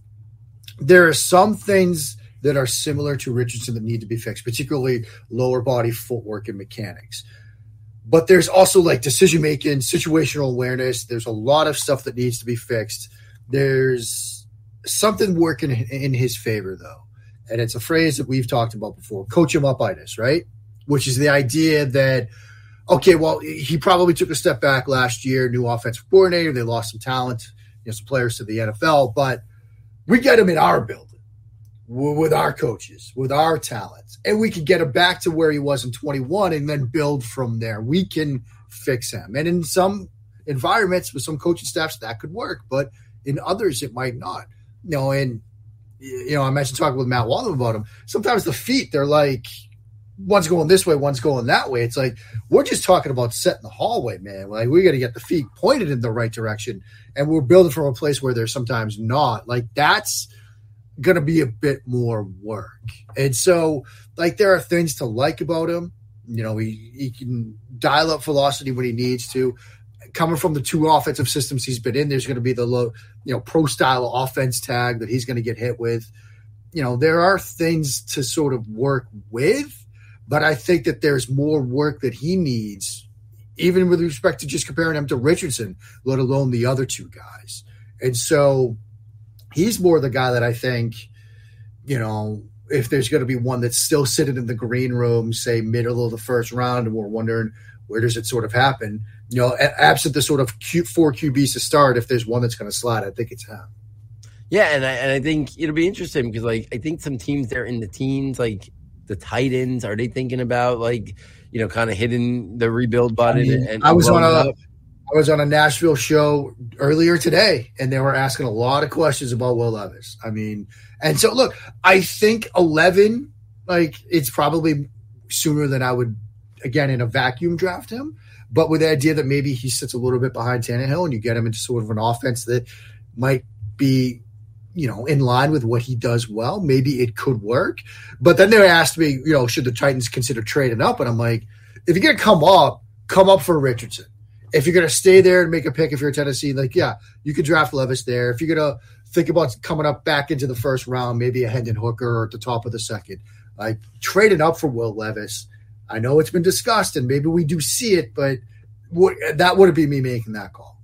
there are some things that are similar to Richardson that need to be fixed, particularly lower body footwork and mechanics. But there's also like decision-making, situational awareness. There's a lot of stuff that needs to be fixed. There's something working in his favor, though. And it's a phrase that we've talked about before, coach him up-itis, right? Which is the idea that, okay, well, he probably took a step back last year, new offensive coordinator. They lost some talent, some players to the NFL. But we get him in our building with our coaches, with our talents, and we can get him back to where he was in 21 and then build from there. We can fix him. And in some environments with some coaching staffs, that could work, but in others, it might not. I mentioned talking with Matt Wallum about him. Sometimes the feet, they're like, one's going this way, one's going that way. It's like, we're just talking about setting the hallway, man. Like, we got to get the feet pointed in the right direction, and we're building from a place where they're sometimes not. Like, that's going to be a bit more work. And so, like, there are things to like about him. He can dial up velocity when he needs to. Coming from the two offensive systems he's been in, there's going to be the low, pro-style offense tag that he's going to get hit with. There are things to sort of work with, but I think that there's more work that he needs, even with respect to just comparing him to Richardson, let alone the other two guys. And so he's more the guy that I think, if there's going to be one that's still sitting in the green room, say middle of the first round, and we're wondering where does it sort of happen, absent the sort of four QBs to start, if there's one that's going to slide, I think it's him. Yeah, and I think it'll be interesting because, like, I think some teams they're in the teens, like the tight ends, are they thinking about kind of hitting the rebuild button? I was on a Nashville show earlier today, and they were asking a lot of questions about Will Levis. I mean, and so look, I think 11, like, it's probably sooner than I would, again, in a vacuum draft him, but with the idea that maybe he sits a little bit behind Tannehill and you get him into sort of an offense that might be, in line with what he does well, maybe it could work. But then they asked me, should the Titans consider trading up? And I'm like, if you're going to come up for Richardson. If you're going to stay there and make a pick, if you're Tennessee, like, yeah, you could draft Levis there. If you're going to think about coming up back into the first round, maybe a Hendon Hooker or at the top of the second, like, trade it up for Will Levis. I know it's been discussed and maybe we do see it, but that wouldn't be me making that call.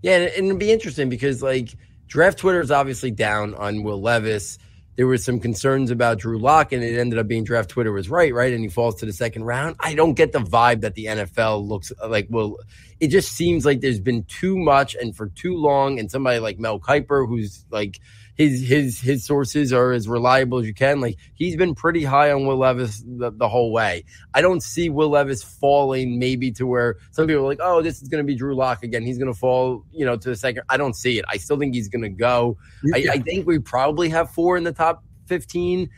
Yeah, and it'd be interesting because, like, Draft Twitter is obviously down on Will Levis. There were some concerns about Drew Lock, and it ended up being Draft Twitter was right? And he falls to the second round. I don't get the vibe that the NFL looks like. Well, it just seems like there's been too much and for too long, and somebody like Mel Kiper, who's like his sources are as reliable as you can. Like, he's been pretty high on Will Levis the whole way. I don't see Will Levis falling maybe to where some people are like, oh, this is going to be Drew Lock again. He's going to fall, to the second. I don't see it. I still think he's going to go. Yeah. I think we probably have four in the top 15.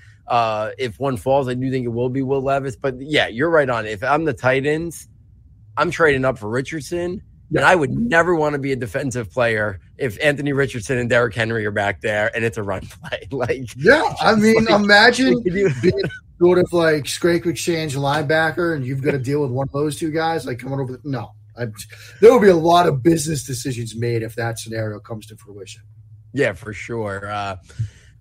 If one falls, I do think it will be Will Levis. But, yeah, you're right on it. If I'm the tight ends, I'm trading up for Richardson. And I would never want to be a defensive player if Anthony Richardson and Derrick Henry are back there and it's a run play. Imagine being sort of like Scrape Exchange linebacker and you've got to deal with one of those two guys like coming over. There will be a lot of business decisions made if that scenario comes to fruition. Yeah, for sure.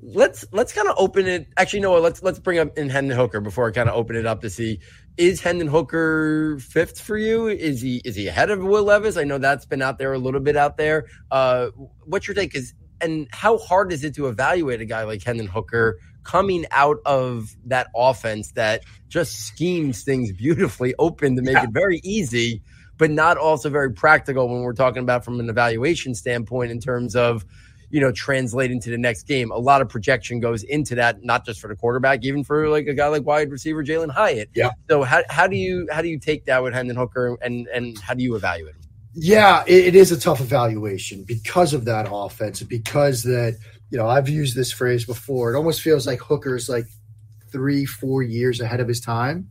Let's kind of open it. Actually, no. Let's bring up in Hendon Hooker before I kind of open it up to see, is Hendon Hooker fifth for you? Is he ahead of Will Levis? I know that's been out there a little bit out there. What's your take? And how hard is it to evaluate a guy like Hendon Hooker coming out of that offense that just schemes things beautifully open to make it very easy, but not also very practical when we're talking about from an evaluation standpoint in terms of, you know, translating to the next game. A lot of projection goes into that, not just for the quarterback, even for like a guy like wide receiver Jalen Hyatt. Yeah. So how do you take that with Hendon Hooker and how do you evaluate him? Yeah, it is a tough evaluation because of that offense, because that, you know, I've used this phrase before. It almost feels like Hooker is like 3-4 years ahead of his time.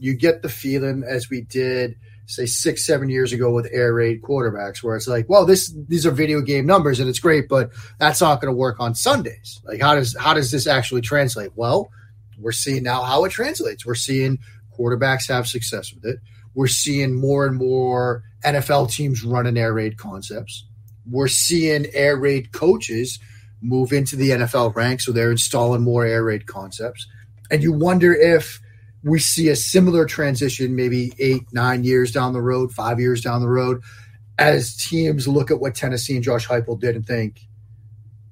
You get the feeling, as we did, say 6-7 years ago with air raid quarterbacks, where it's like, well, these are video game numbers and it's great, but that's not going to work on Sundays. Like, how does this actually translate? Well, we're seeing now how it translates. We're seeing quarterbacks have success with it. We're seeing more and more NFL teams run an air raid concepts. We're seeing air raid coaches move into the NFL ranks, so they're installing more air raid concepts. And you wonder if we see a similar transition maybe 8-9 years down the road, 5 years down the road, as teams look at what Tennessee and Josh Heupel did and think,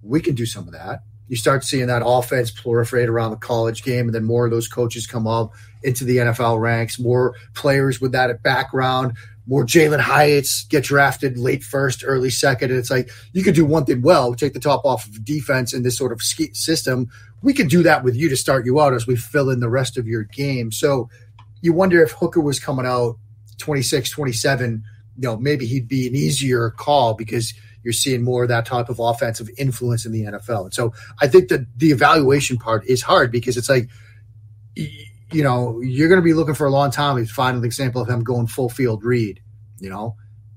we can do some of that. You start seeing that offense proliferate around the college game, and then more of those coaches come up into the NFL ranks, more players with that background, more Jalen Hyatts get drafted late first, early second, and it's like, you could do one thing well, take the top off of defense in this sort of system. We can do that with you to start you out as we fill in the rest of your game. So you wonder if Hooker was coming out 26, 27, you know, maybe he'd be an easier call because you're seeing more of that type of offensive influence in the NFL. And so I think that the evaluation part is hard because it's like, you know, you're going to be looking for a long time to find an example of him going full field read, you know,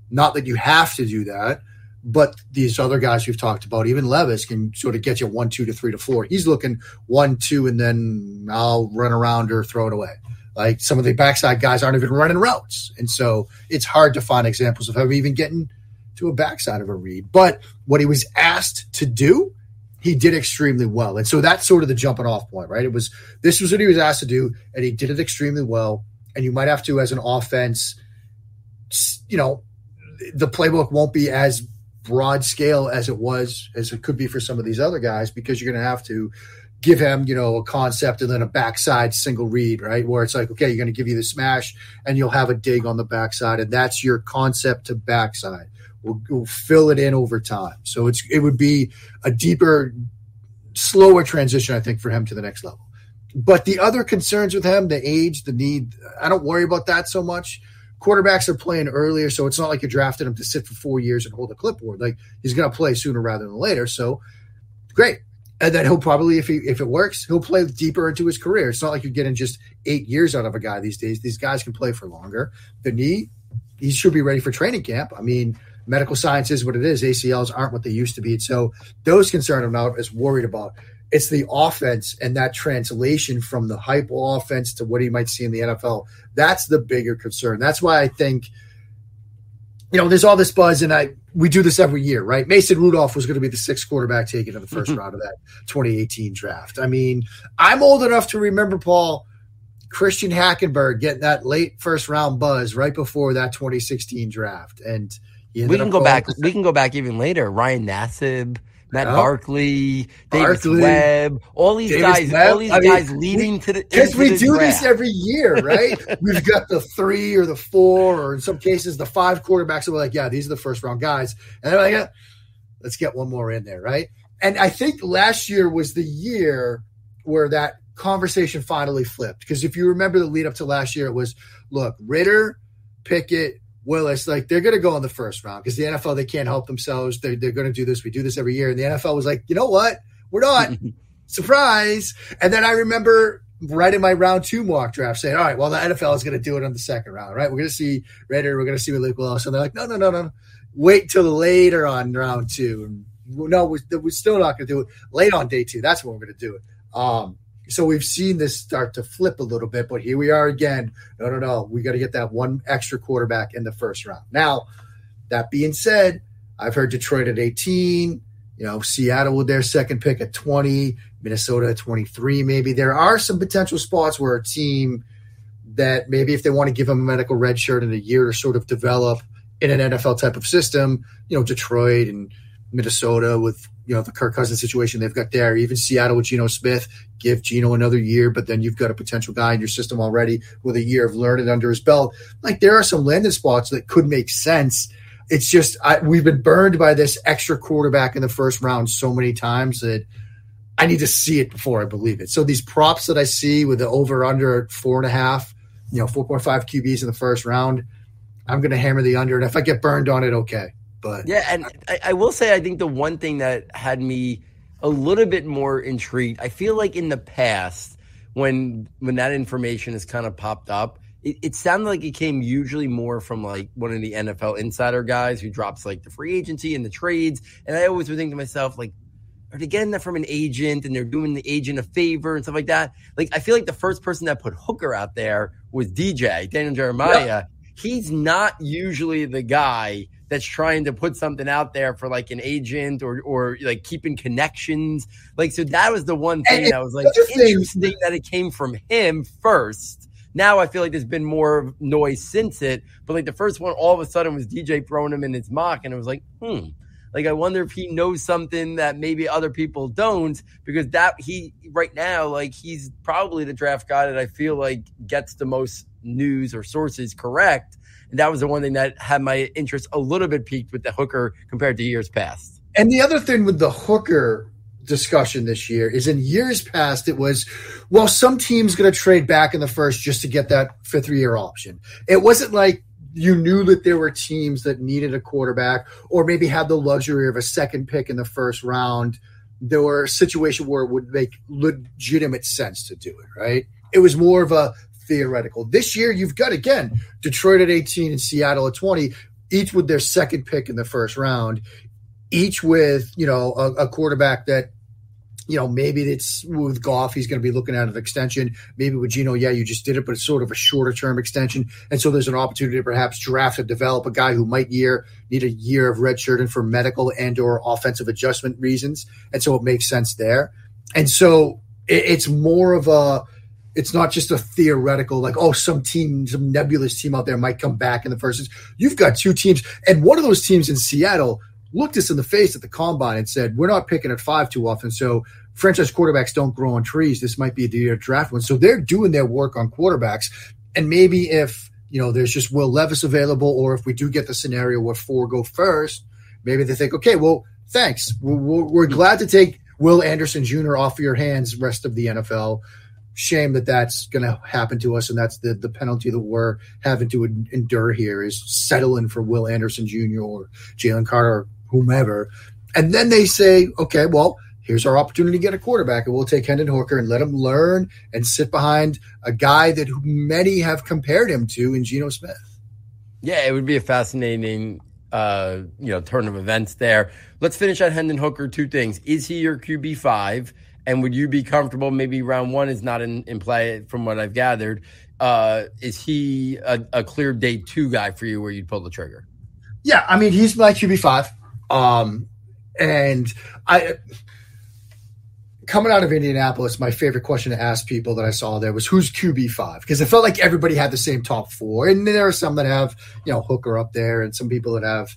not that you have to do that. But these other guys we've talked about, even Levis, can sort of get you 1, 2 to 3 to 4. He's looking 1, 2, and then I'll run around or throw it away. Like, some of the backside guys aren't even running routes. And so it's hard to find examples of him even getting to a backside of a read. But what he was asked to do, he did extremely well. And so that's sort of the jumping off point, right? This was what he was asked to do, and he did it extremely well. And you might have to, as an offense, you know, the playbook won't be as broad scale as it could be for some of these other guys, because you're going to have to give him, you know, a concept and then a backside single read, right? Where it's like, okay, you're going to give you the smash and you'll have a dig on the backside, and that's your concept to backside. We'll fill it in over time. So it would be a deeper, slower transition, I think, for him to the next level. But the other concerns with him, the age, the need, I don't worry about that so much. Quarterbacks are playing earlier, so it's not like you drafted him to sit for 4 years and hold a clipboard. Like, he's going to play sooner rather than later, so great. And then he'll probably, if it works, he'll play deeper into his career. It's not like you're getting just 8 years out of a guy these days. These guys can play for longer. The knee, he should be ready for training camp. I mean, medical science is what it is. ACLs aren't what they used to be. And so those concerns I'm not as worried about. It's the offense and that translation from the hype offense to what he might see in the NFL. That's the bigger concern. That's why I think, you know, there's all this buzz, and we do this every year, right? Mason Rudolph was going to be the sixth quarterback taken in the first round of that 2018 draft. I mean, I'm old enough to remember, Paul, Christian Hackenberg getting that late first round buzz right before that 2016 draft. And we can go back. We can go back even later. Ryan Nassib. Matt Barkley, Davis Webb, all these guys leading to the – because we do this every year, right? We've got the 3 or the 4, or in some cases the 5 quarterbacks that were like, yeah, these are the first-round guys. And they're like, yeah, let's get one more in there, right? And I think last year was the year where that conversation finally flipped, because if you remember the lead-up to last year, it was, look, Ritter, Pickett, Willis, like, they're going to go in the first round because the NFL, they can't help themselves. They're going to do this. We do this every year. And the NFL was like, you know what? We're not. surprise. And then I remember right in my round two mock draft saying, all right, well, the NFL is going to do it on the second round, right? We're going to see Rader. We're going to see Malik Willis. And they're like, no. Wait till later on round two. And no, we're still not going to do it. Late on day two, that's when we're going to do it. So we've seen this start to flip a little bit, but here we are again. No. We got to get that one extra quarterback in the first round. Now, that being said, I've heard Detroit at 18, Seattle with their second pick at 20, Minnesota at 23 maybe. There are some potential spots where a team that maybe if they want to give them a medical red shirt in a year to sort of develop in an NFL type of system, Detroit and Minnesota with, the Kirk Cousins situation they've got there, even Seattle with Geno Smith, give Geno another year, but then you've got a potential guy in your system already with a year of learning under his belt. Like there are some landing spots that could make sense. It's just we've been burned by this extra quarterback in the first round so many times that I need to see it before I believe it. So these props that I see with the over under 4.5, 4.5 QBs in the first round, I'm going to hammer the under. And if I get burned on it, okay. But yeah, and I will say I think the one thing that had me a little bit more intrigued, I feel like in the past when that information has kind of popped up, it sounded like it came usually more from like one of the NFL insider guys who drops like the free agency and the trades. And I always would think to myself, like, are they getting that from an agent and they're doing the agent a favor and stuff like that? Like, I feel like the first person that put Hooker out there was DJ, Daniel Jeremiah. Yeah. He's not usually the guy that's trying to put something out there for like an agent or like keeping connections. Like, so that was the one thing that was like interesting that it came from him first. Now I feel like there's been more noise since it, but like the first one all of a sudden was DJ throwing him in his mock, and it was like, like I wonder if he knows something that maybe other people don't, because that he right now, like he's probably the draft guy that I feel like gets the most news or sources correct. And that was the one thing that had my interest a little bit piqued with the Hooker compared to years past. And the other thing with the Hooker discussion this year is in years past it was, well, some team's going to trade back in the first just to get that fifth year option. It wasn't like you knew that there were teams that needed a quarterback or maybe had the luxury of a second pick in the first round. There were a situation where it would make legitimate sense to do it, right? It was more of a theoretical. This year you've got, again, Detroit at 18 and Seattle at 20, each with their second pick in the first round, each with, a quarterback that, maybe it's with Goff, he's going to be looking at an extension. Maybe with Geno, yeah, you just did it, but it's sort of a shorter-term extension. And so there's an opportunity to perhaps draft and develop a guy who might need a year of redshirting for medical and or offensive adjustment reasons. And so it makes sense there. And so it's more of a – it's not just a theoretical, like, oh, some nebulous team out there might come back in the first. You've got two teams, and one of those teams in Seattle – looked us in the face at the combine and said, we're not picking at 5 too often, so franchise quarterbacks don't grow on trees. This might be the draft one. So they're doing their work on quarterbacks. And maybe if, there's just Will Levis available, or if we do get the scenario where 4 go first, maybe they think, okay, well, thanks. We're glad to take Will Anderson Jr. off your hands, rest of the NFL. Shame that that's going to happen to us, and that's the penalty that we're having to endure here is settling for Will Anderson Jr. or Jalen Carter or whomever. And then they say, okay, well, here's our opportunity to get a quarterback, and we'll take Hendon Hooker and let him learn and sit behind a guy that many have compared him to in Geno Smith. Yeah, it would be a fascinating turn of events there. Let's finish on Hendon Hooker. 2 things. Is he your QB5? And would you be comfortable, maybe round 1 is not in play from what I've gathered. Is he a clear day 2 guy for you where you'd pull the trigger? Yeah, I mean, he's my QB5. And I coming out of Indianapolis, my favorite question to ask people that I saw there was who's QB5? Because it felt like everybody had the same top 4. And there are some that have, Hooker up there, and some people that have,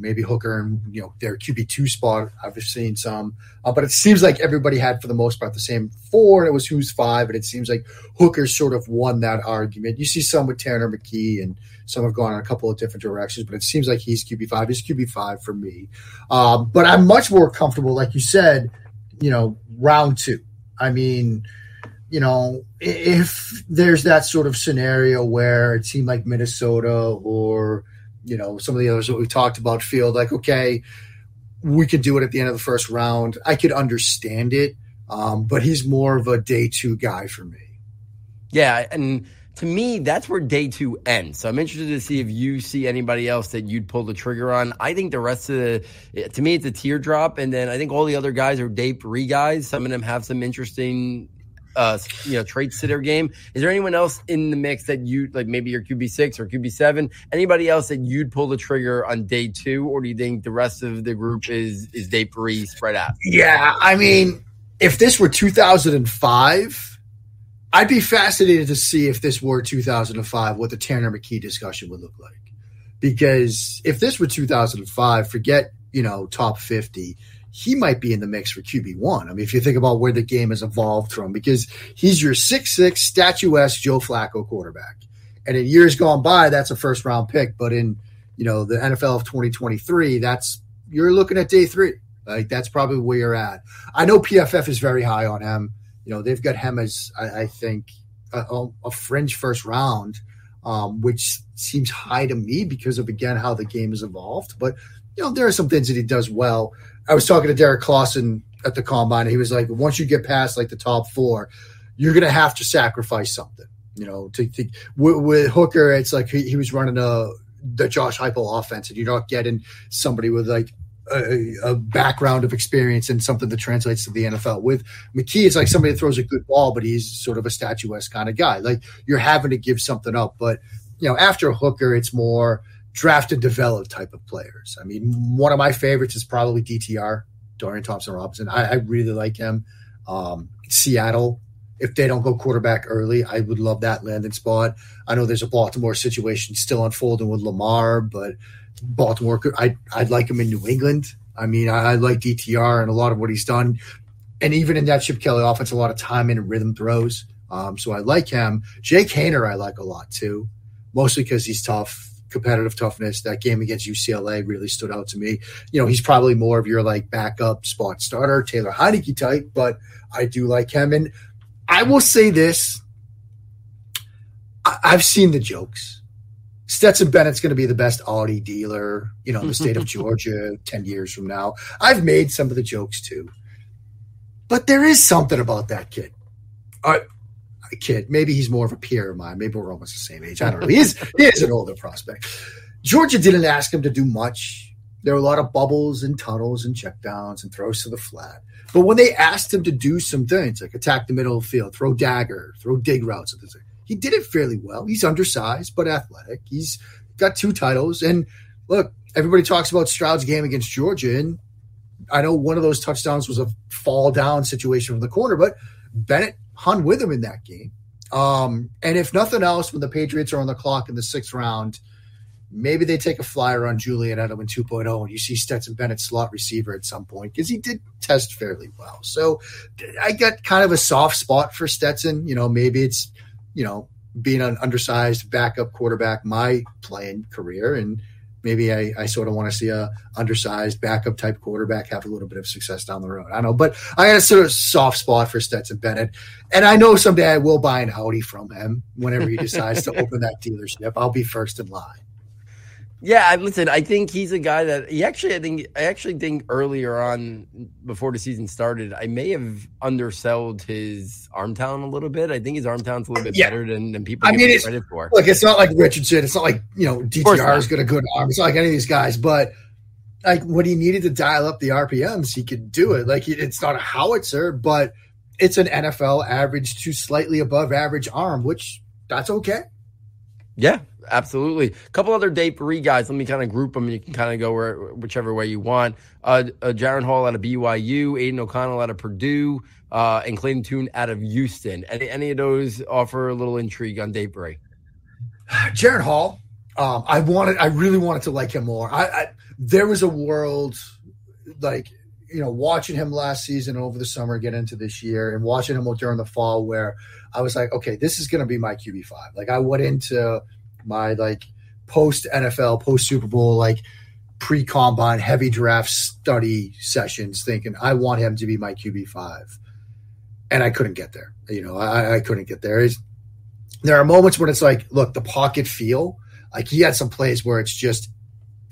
maybe Hooker and, their QB2 spot. I've seen some, but it seems like everybody had for the most part the same 4. And it was who's 5. And it seems like Hooker sort of won that argument. You see some with Tanner McKee, and some have gone in a couple of different directions, but it seems like he's QB5. He's QB5 for me. But I'm much more comfortable, like you said, round 2. I mean, if there's that sort of scenario where a team like Minnesota or, some of the others that we talked about feel like, okay, we could do it at the end of the first round, I could understand it. But he's more of a day two guy for me. Yeah, and to me, that's where day two ends. So I'm interested to see if you see anybody else that you'd pull the trigger on. I think the rest of the – to me, it's a teardrop. And then I think all the other guys are day three guys. Some of them have some interesting – traits to their game. Is there anyone else in the mix that you like? Maybe your QB6 or QB7. Anybody else that you'd pull the trigger on day two, or do you think the rest of the group is day three spread out? Yeah, I mean, if this were 2005, I'd be fascinated to see if this were 2005 what the Tanner McKee discussion would look like. Because if this were 2005, forget top 50. He might be in the mix for QB1. I mean, if you think about where the game has evolved from, because he's your 6'6", statuesque Joe Flacco quarterback. And in years gone by, that's a first-round pick. But in, the NFL of 2023, you're looking at day three. Like, that's probably where you're at. I know PFF is very high on him. They've got him as, I think, a fringe first round, which seems high to me because of, again, how the game has evolved. But, there are some things that he does well. I was talking to Derek Clausen at the combine, and he was like, once you get past like the top four, you're going to have to sacrifice something, with Hooker. It's like, he was running the Josh Heupel offense, and you're not getting somebody with like a background of experience and something that translates to the NFL. With McKee, it's like somebody that throws a good ball, but he's sort of a statuesque kind of guy. Like, you're having to give something up, but after Hooker, it's more draft and develop type of players. I mean, one of my favorites is probably DTR, Dorian Thompson-Robinson. I really like him. Seattle, if they don't go quarterback early, I would love that landing spot. I know there's a Baltimore situation still unfolding with Lamar, but Baltimore, I'd like him in New England. I mean, I like DTR and a lot of what he's done. And even in that Chip Kelly offense, a lot of time in and rhythm throws. So I like him. Jake Hayner I like a lot too, mostly because he's tough. Competitive toughness. That game against UCLA really stood out to me. He's probably more of your like backup spot starter, Taylor Heineke type, but I do like him. And I will say this. I've seen the jokes. Stetson Bennett's going to be the best Audi dealer, in the state of Georgia 10 years from now. I've made some of the jokes too, but there is something about that kid. Kid. Maybe he's more of a peer of mine. Maybe we're almost the same age. I don't know. He is an older prospect. Georgia didn't ask him to do much. There were a lot of bubbles and tunnels and checkdowns and throws to the flat. But when they asked him to do some things, like attack the middle of the field, throw dagger, throw dig routes, he did it fairly well. He's undersized but athletic. He's got 2 titles. And look, everybody talks about Stroud's game against Georgia, and I know one of those touchdowns was a fall down situation from the corner, but Bennett hung with him in that game. And if nothing else, when the Patriots are on the clock in the 6th round, maybe they take a flyer on Julian Edelman 2.0 and you see Stetson Bennett slot receiver at some point, because he did test fairly well. So I got kind of a soft spot for Stetson. Maybe it's, being an undersized backup quarterback my playing career, and maybe I sort of want to see a undersized backup type quarterback have a little bit of success down the road. I don't know, but I got a sort of soft spot for Stetson Bennett. And I know someday I will buy an Audi from him whenever he decides to open that dealership. I'll be first in line. Yeah, listen, I think he's a guy that I actually think earlier on before the season started, I may have undersold his arm talent a little bit. I think his arm talent's a little bit better than people give credit for. Look, it's not like Richardson. It's not like, DTR has got a good arm. It's not like any of these guys. But like when he needed to dial up the RPMs, he could do it. Like it's not a howitzer, but it's an NFL average to slightly above average arm, which that's okay. Yeah, absolutely. A couple other day three guys. Let me kind of group them. You can kind of go whichever way you want. Jaron Hall out of BYU, Aiden O'Connell out of Purdue, and Clayton Tune out of Houston. Any of those offer a little intrigue on day three? Jaron Hall. I really wanted to like him more. There was a world like watching him last season over the summer, get into this year, and watching him during the fall, where I was like, okay, this is going to be my QB5. Like I went into my like post NFL, post Super Bowl, like pre combine heavy draft study sessions thinking I want him to be my QB5, and I couldn't get there. I couldn't get there. There are moments when it's like, look, the pocket feel, like he had some plays where it's just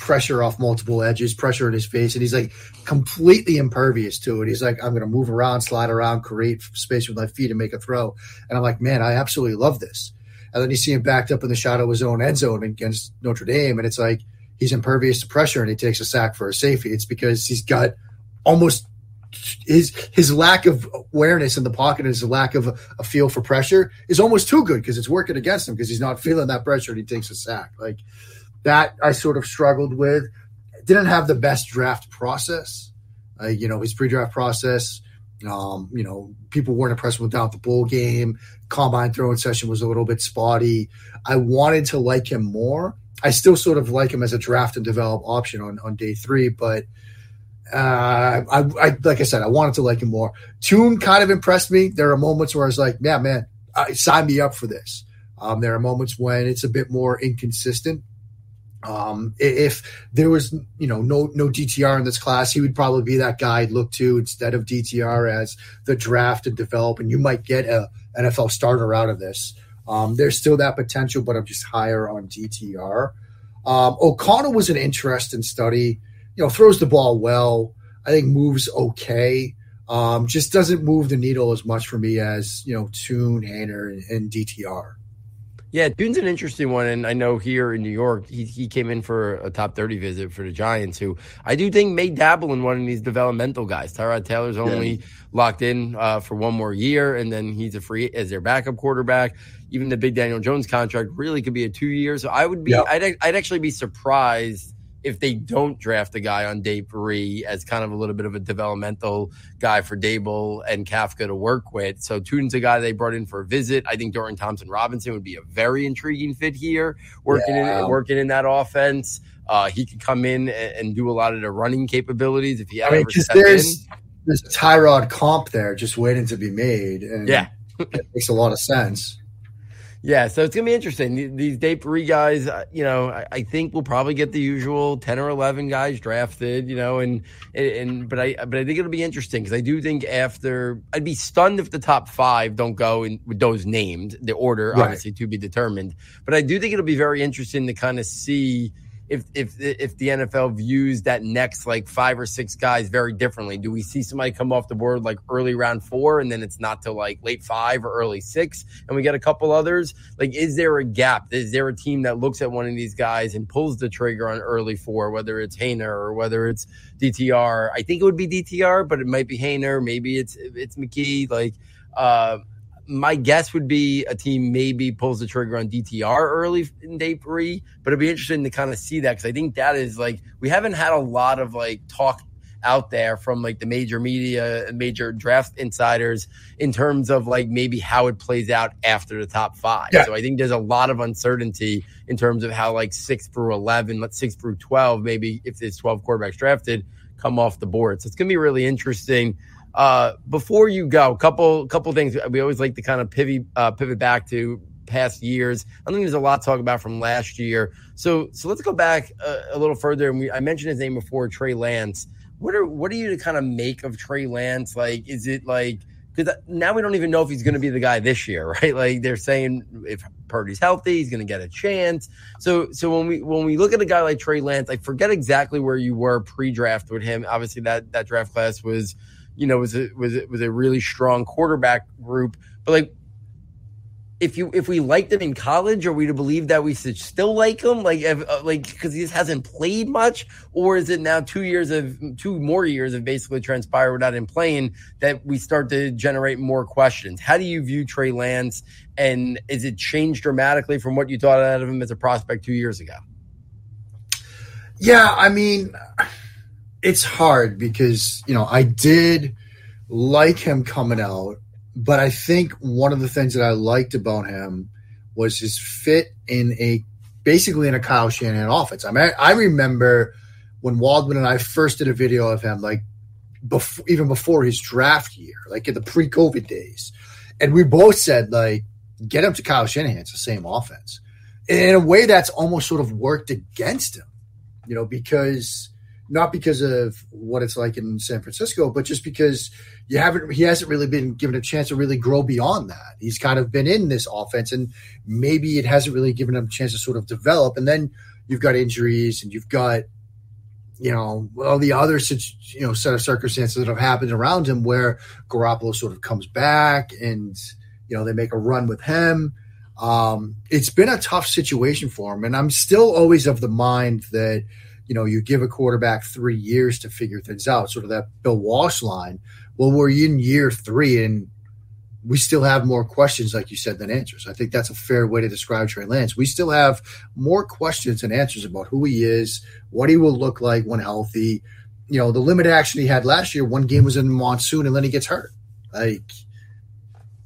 pressure off multiple edges, pressure in his face, and he's like completely impervious to it. He's like, I'm going to move around, slide around, create space with my feet and make a throw. And I'm like, man, I absolutely love this. And then you see him backed up in the shadow of his own end zone against Notre Dame, and it's like he's impervious to pressure and he takes a sack for a safety. It's because he's got almost his lack of awareness in the pocket and his lack of a feel for pressure is almost too good because it's working against him because he's not feeling that pressure and he takes a sack. Like, that I sort of struggled with. Didn't have the best draft process. His pre-draft process, people weren't impressed with him without the bowl game. Combine throwing session was a little bit spotty. I wanted to like him more. I still sort of like him as a draft and develop option on day three, but I like I said, I wanted to like him more. Tune kind of impressed me. There are moments where I was like, yeah, man, sign me up for this. There are moments when it's a bit more inconsistent. If there was, no DTR in this class, he would probably be that guy I'd look to instead of DTR as the draft and develop, and you might get a NFL starter out of this. There's still that potential, but I'm just higher on DTR. O'Connell was an interesting study, throws the ball well. I think moves okay. Just doesn't move the needle as much for me as, Tune, Hayner, and DTR. Yeah, Dune's an interesting one, and I know here in New York, he came in for a top 30 visit for the Giants, who I do think may dabble in one of these developmental guys. Tyrod Taylor's only locked in for one more year, and then he's a free as their backup quarterback. Even the big Daniel Jones contract really could be a 2 year. So I would be, I'd actually be surprised if they don't draft a guy on day three as kind of a little bit of a developmental guy for Dable and Kafka to work with. So Tune's a guy they brought in for a visit. I think Dorian Thompson-Robinson would be a very intriguing fit here, working in that offense. He could come in and do a lot of the running capabilities if he had ever stepped in. There's Tyrod comp there just waiting to be made. And it makes a lot of sense. Yeah, so it's going to be interesting. These day three guys, I think we'll probably get the usual 10 or 11 guys drafted, but I think it'll be interesting because I do think I'd be stunned if the top five don't go in with those named, the order obviously to be determined. But I do think it'll be very interesting to kind of see if the NFL views that next like five or six guys very differently. Do we see somebody come off the board like early round four and then it's not till like late five or early six and we get a couple others? Like, is there a gap? Is there a team that looks at one of these guys and pulls the trigger on early four, whether it's Hayner or whether it's DTR? I think it would be DTR, but it might be Hayner. Maybe it's McKee. Like, my guess would be a team maybe pulls the trigger on DTR early in day three, but it'd be interesting to kind of see that because I think that is like we haven't had a lot of like talk out there from like the major media and major draft insiders in terms of like maybe how it plays out after the top five. Yeah. So I think there's a lot of uncertainty in terms of how like 6 through 11, 6 through 12, maybe if there's 12 quarterbacks drafted, come off the board. So it's going to be really interesting. Before you go, couple things we always like to kind of pivot back to past years. I think there's a lot to talk about from last year. So let's go back a little further. And I mentioned his name before, Trey Lance. What are you to kind of make of Trey Lance? Like, is it like, because now we don't even know if he's going to be the guy this year, right? Like they're saying if Purdy's healthy, he's going to get a chance. So when we look at a guy like Trey Lance, I forget exactly where you were pre-draft with him. Obviously that draft class was, was a really strong quarterback group. But like, if we liked him in college, are we to believe that we should still like him? Like, because he just hasn't played much, or is it now two more years of basically transpired without him playing that we start to generate more questions? How do you view Trey Lance, and is it changed dramatically from what you thought out of him as a prospect 2 years ago? Yeah, I mean. It's hard because, I did like him coming out, but I think one of the things that I liked about him was his fit in a Kyle Shanahan offense. I mean, I remember when Waldman and I first did a video of him, like even before his draft year, like in the pre-COVID days. And we both said, like, get him to Kyle Shanahan. It's the same offense. And in a way that's almost sort of worked against him, because – not because of what it's like in San Francisco, but just because he hasn't really been given a chance to really grow beyond that. He's kind of been in this offense, and maybe it hasn't really given him a chance to sort of develop. And then you've got injuries and you've got, you know, all the other, you know, set of circumstances that have happened around him where Garoppolo sort of comes back and, you know, they make a run with him. It's been a tough situation for him. And I'm still always of the mind that, you know, you give a quarterback 3 years to figure things out, sort of that Bill Walsh line. Well, we're in year three and we still have more questions, like you said, than answers. I think that's a fair way to describe Trey Lance. We still have more questions than answers about who he is, what he will look like when healthy. You know, the limited action he had last year, one game was in the monsoon and then he gets hurt. Like,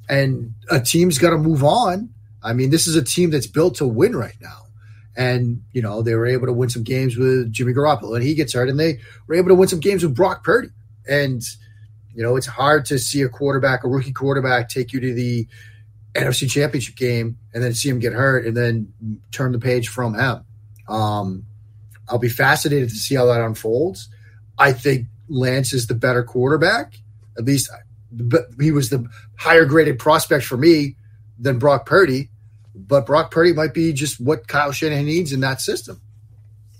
and a team's got to move on. I mean, this is a team that's built to win right now. And, you know, they were able to win some games with Jimmy Garoppolo and he gets hurt, and they were able to win some games with Brock Purdy. And, you know, it's hard to see a quarterback, a rookie quarterback, take you to the NFC Championship game and then see him get hurt and then turn the page from him. I'll be fascinated to see how that unfolds. I think Lance is the better quarterback. At least he was the higher-graded prospect for me than Brock Purdy. But Brock Purdy might be just what Kyle Shanahan needs in that system.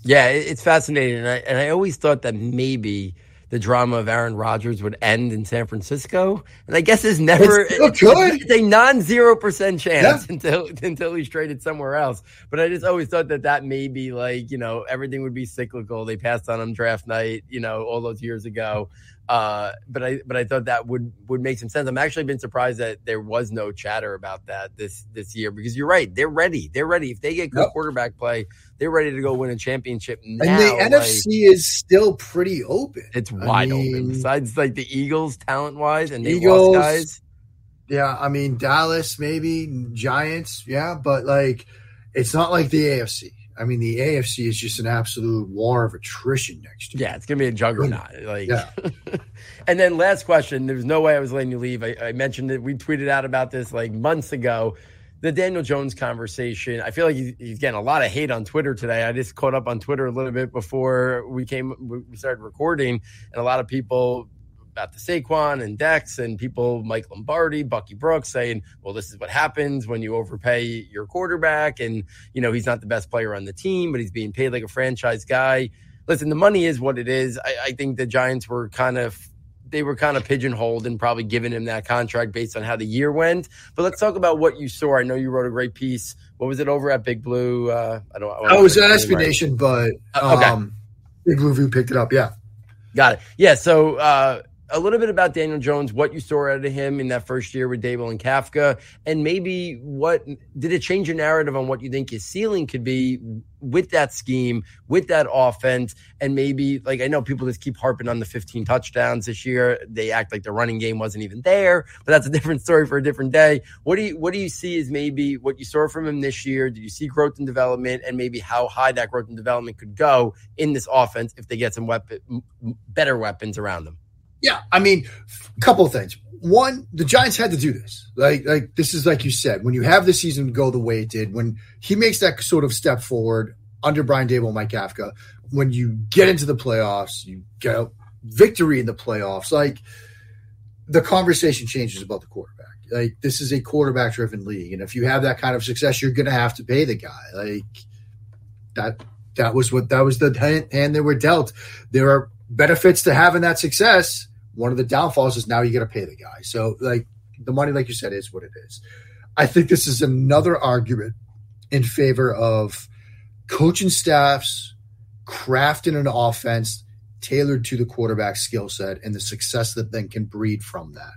Yeah, it's fascinating. And I always thought that maybe – the drama of Aaron Rodgers would end in San Francisco. And I guess there's never it's a non-0% chance until he's traded somewhere else. But I just always thought that maybe, like, you know, everything would be cyclical. They passed on him draft night, you know, all those years ago. But I thought that would make some sense. I'm actually been surprised that there was no chatter about that this year, because you're right. They're ready. They're ready. If they get good quarterback play, they're ready to go win a championship now. And the NFC is still pretty open. It's wide open. Besides, like, the Eagles talent-wise, and they lost guys. Yeah, I mean, Dallas maybe, Giants, yeah. But, like, it's not like the AFC. I mean, the AFC is just an absolute war of attrition next year. Yeah, it's going to be a juggernaut. Like, yeah. And then last question, there's no way I was letting you leave. I mentioned it. We tweeted out about this like months ago, the Daniel Jones conversation. I feel like he's getting a lot of hate on Twitter today. I just caught up on Twitter a little bit before we started recording, and a lot of people about the Saquon and Dex and people, Mike Lombardi, Bucky Brooks, saying, well, this is what happens when you overpay your quarterback. And, you know, he's not the best player on the team, but he's being paid like a franchise guy. Listen, the money is what it is. I think the Giants were kind of pigeonholed and probably giving him that contract based on how the year went. But let's talk about what you saw. I know you wrote a great piece. What was it over at Big Blue? I was at SB Nation, but Big Blue View picked it up. Yeah. Got it. Yeah. So, a little bit about Daniel Jones, what you saw out of him in that first year with Dable and Kafka, and maybe what did it change your narrative on what you think his ceiling could be with that scheme, with that offense, and maybe, like, I know people just keep harping on the 15 touchdowns this year. They act like the running game wasn't even there, but that's a different story for a different day. What do you see is maybe what you saw from him this year? Did you see growth and development, and maybe how high that growth and development could go in this offense if they get some better weapons around them? Yeah, I mean, a couple of things. One, the Giants had to do this. Like this is, like you said, when you have the season go the way it did, when he makes that sort of step forward under Brian Daboll and Mike Kafka, when you get into the playoffs, you get a victory in the playoffs, like, the conversation changes about the quarterback. Like, this is a quarterback-driven league, and if you have that kind of success, you're going to have to pay the guy. Like, that was the hand they were dealt. There are benefits to having that success. One of the downfalls is now you got to pay the guy. So, like, the money, like you said, is what it is. I think this is another argument in favor of coaching staffs crafting an offense tailored to the quarterback skill set and the success that then can breed from that.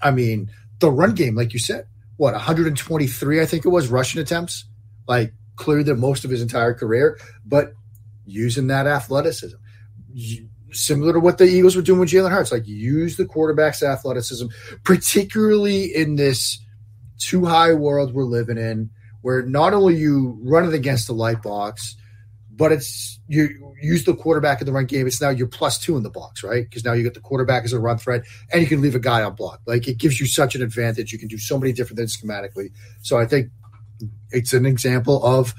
I mean, the run game, like you said, 123, I think it was, rushing attempts, like, cleared than most of his entire career, but using that athleticism. Similar to what the Eagles were doing with Jalen Hurts, like, use the quarterback's athleticism, particularly in this too high world we're living in, where not only you run it against the light box, but it's you use the quarterback in the run game. It's now you're +2 in the box, right? Because now you get the quarterback as a run threat, and you can leave a guy on block. Like, it gives you such an advantage. You can do so many different things schematically. So I think it's an example of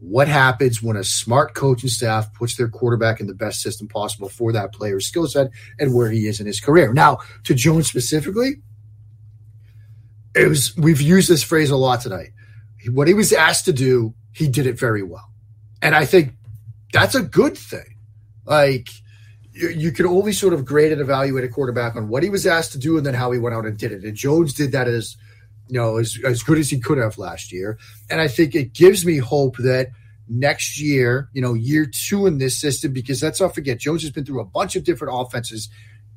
what happens when a smart coaching staff puts their quarterback in the best system possible for that player's skill set and where he is in his career. Now, to Jones specifically, we've used this phrase a lot tonight. What he was asked to do, he did it very well. And I think that's a good thing. Like, you can only sort of grade and evaluate a quarterback on what he was asked to do and then how he went out and did it. And Jones did that as, you know, as good as he could have last year. And I think it gives me hope that next year, you know, year two in this system, because let's not forget, Jones has been through a bunch of different offenses.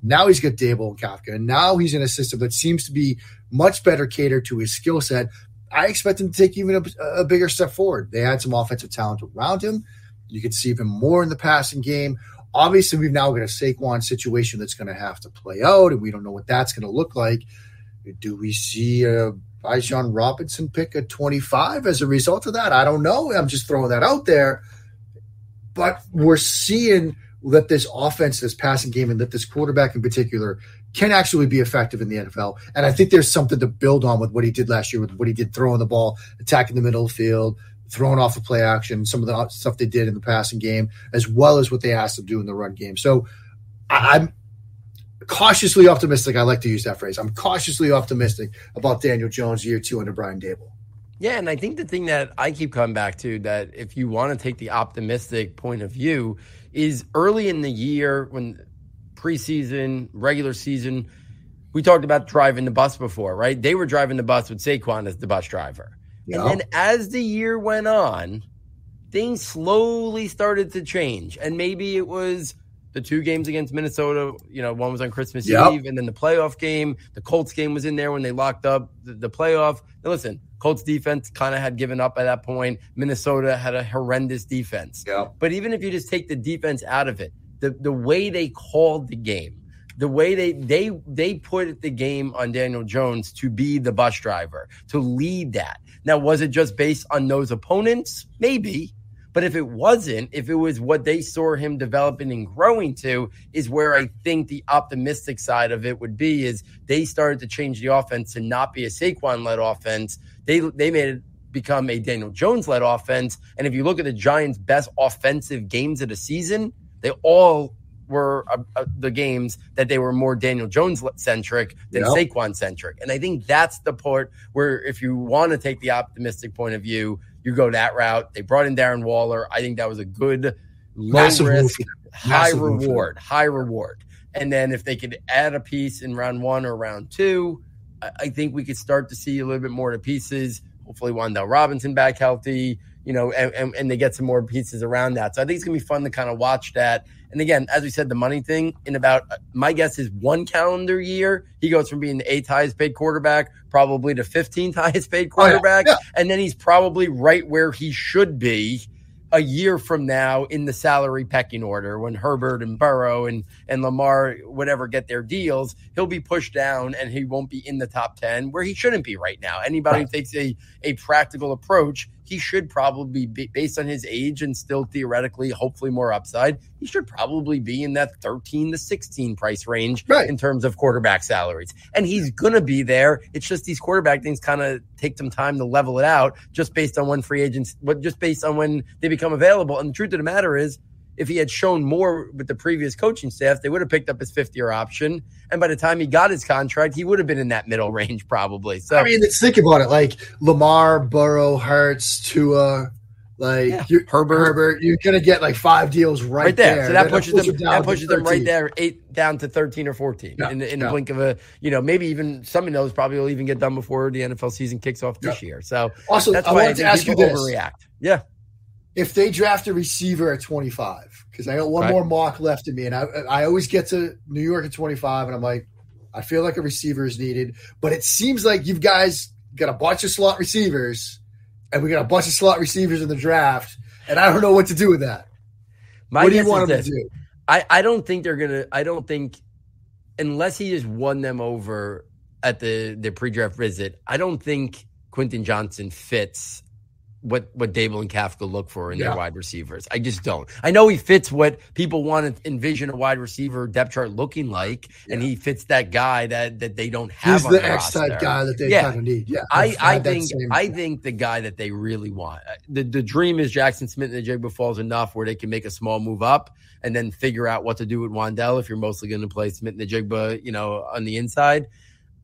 Now he's got Dable and Kafka, and now he's in a system that seems to be much better catered to his skill set. I expect him to take even a bigger step forward. They had some offensive talent around him. You could see even more in the passing game. Obviously, we've now got a Saquon situation that's going to have to play out, and we don't know what that's going to look like. Do we see a Bijan Robinson pick at 25 as a result of that? I don't know. I'm just throwing that out there. But we're seeing that this offense, this passing game, and that this quarterback in particular can actually be effective in the NFL. And I think there's something to build on with what he did last year, with what he did throwing the ball, attacking the middle of the field, thrown off the play action, some of the stuff they did in the passing game, as well as what they asked them to do in the run game. So I'm cautiously optimistic. I like to use that phrase. I'm cautiously optimistic about Daniel Jones year two under Brian Daboll. Yeah, and I think the thing that I keep coming back to, that if you want to take the optimistic point of view, is early in the year, when preseason, regular season, we talked about driving the bus before, right? They were driving the bus with Saquon as the bus driver. And then as the year went on, things slowly started to change. And maybe it was the two games against Minnesota. You know, one was on Christmas Eve, and then the playoff game. The Colts game was in there when they locked up the playoff. Now, listen, Colts defense kind of had given up at that point. Minnesota had a horrendous defense. Yep. But even if you just take the defense out of it, the way they called the game, the way they put the game on Daniel Jones to be the bus driver, to lead that. Now, was it just based on those opponents? Maybe. But if it wasn't, if it was what they saw him developing and growing to, is where I think the optimistic side of it would be, is they started to change the offense to not be a Saquon-led offense. They made it become a Daniel Jones-led offense. And if you look at the Giants' best offensive games of the season, they all were the games that they were more Daniel Jones-centric than Saquon-centric. And I think that's the part where, if you want to take the optimistic point of view, you go that route. They brought in Darren Waller. I think that was a good, low-risk, high reward. And then if they could add a piece in round one or round two, I think we could start to see a little bit more to pieces. Hopefully Wan'Dale Robinson back healthy, you know, and they get some more pieces around that. So I think it's going to be fun to kind of watch that. And again, as we said, the money thing, in about, my guess is one calendar year, he goes from being the 8th highest paid quarterback, probably to 15th highest paid quarterback. Oh, yeah. Yeah. And then he's probably right where he should be a year from now in the salary pecking order, when Herbert and Burrow and Lamar, whatever, get their deals. He'll be pushed down and he won't be in the top 10, where he shouldn't be right now. Anybody who takes a practical approach, he should probably be, based on his age and still theoretically, hopefully more upside, he should probably be in that 13 to 16 price range in terms of quarterback salaries. And he's going to be there. It's just these quarterback things kind of take some time to level it out, just based on when free agents, just based on when they become available. And the truth of the matter is, if he had shown more with the previous coaching staff, they would have picked up his fifth-year option. And by the time he got his contract, he would have been in that middle range probably. So I mean, let's think about it. Like Lamar, Burrow, Hurts, Tua, like Herbert, you're going to get like five deals right there. So that pushes them right there, 8 down to 13 or 14 in the blink of a, you know, maybe even some of those probably will even get done before the NFL season kicks off this year. So also, that's why I wanted to ask you this. Overreact. Yeah. If they draft a receiver at 25, because I got one more mock left in me, and I always get to New York at 25, and I'm like, I feel like a receiver is needed. But it seems like you guys got a bunch of slot receivers, and we got a bunch of slot receivers in the draft, and I don't know what to do with that. What do you want them to do? I don't think they're going to – I don't think – unless he just won them over at the pre-draft visit, I don't think Quentin Johnson fits – what Dable and Kafka look for in their wide receivers. I just don't. I know he fits what people want to envision a wide receiver depth chart looking like, and he fits that guy that they don't have. He's on the X-type guy that they kind of need. Yeah, I think the guy that they really want. The dream is Jackson Smith and Jigba Falls enough where they can make a small move up and then figure out what to do with Wan'Dale if you're mostly going to play Smith and Jigba, you know, on the inside.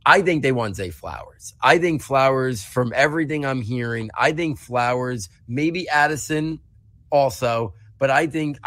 I think they want Zay Flowers. I think Flowers, from everything I'm hearing, maybe Addison also, But I think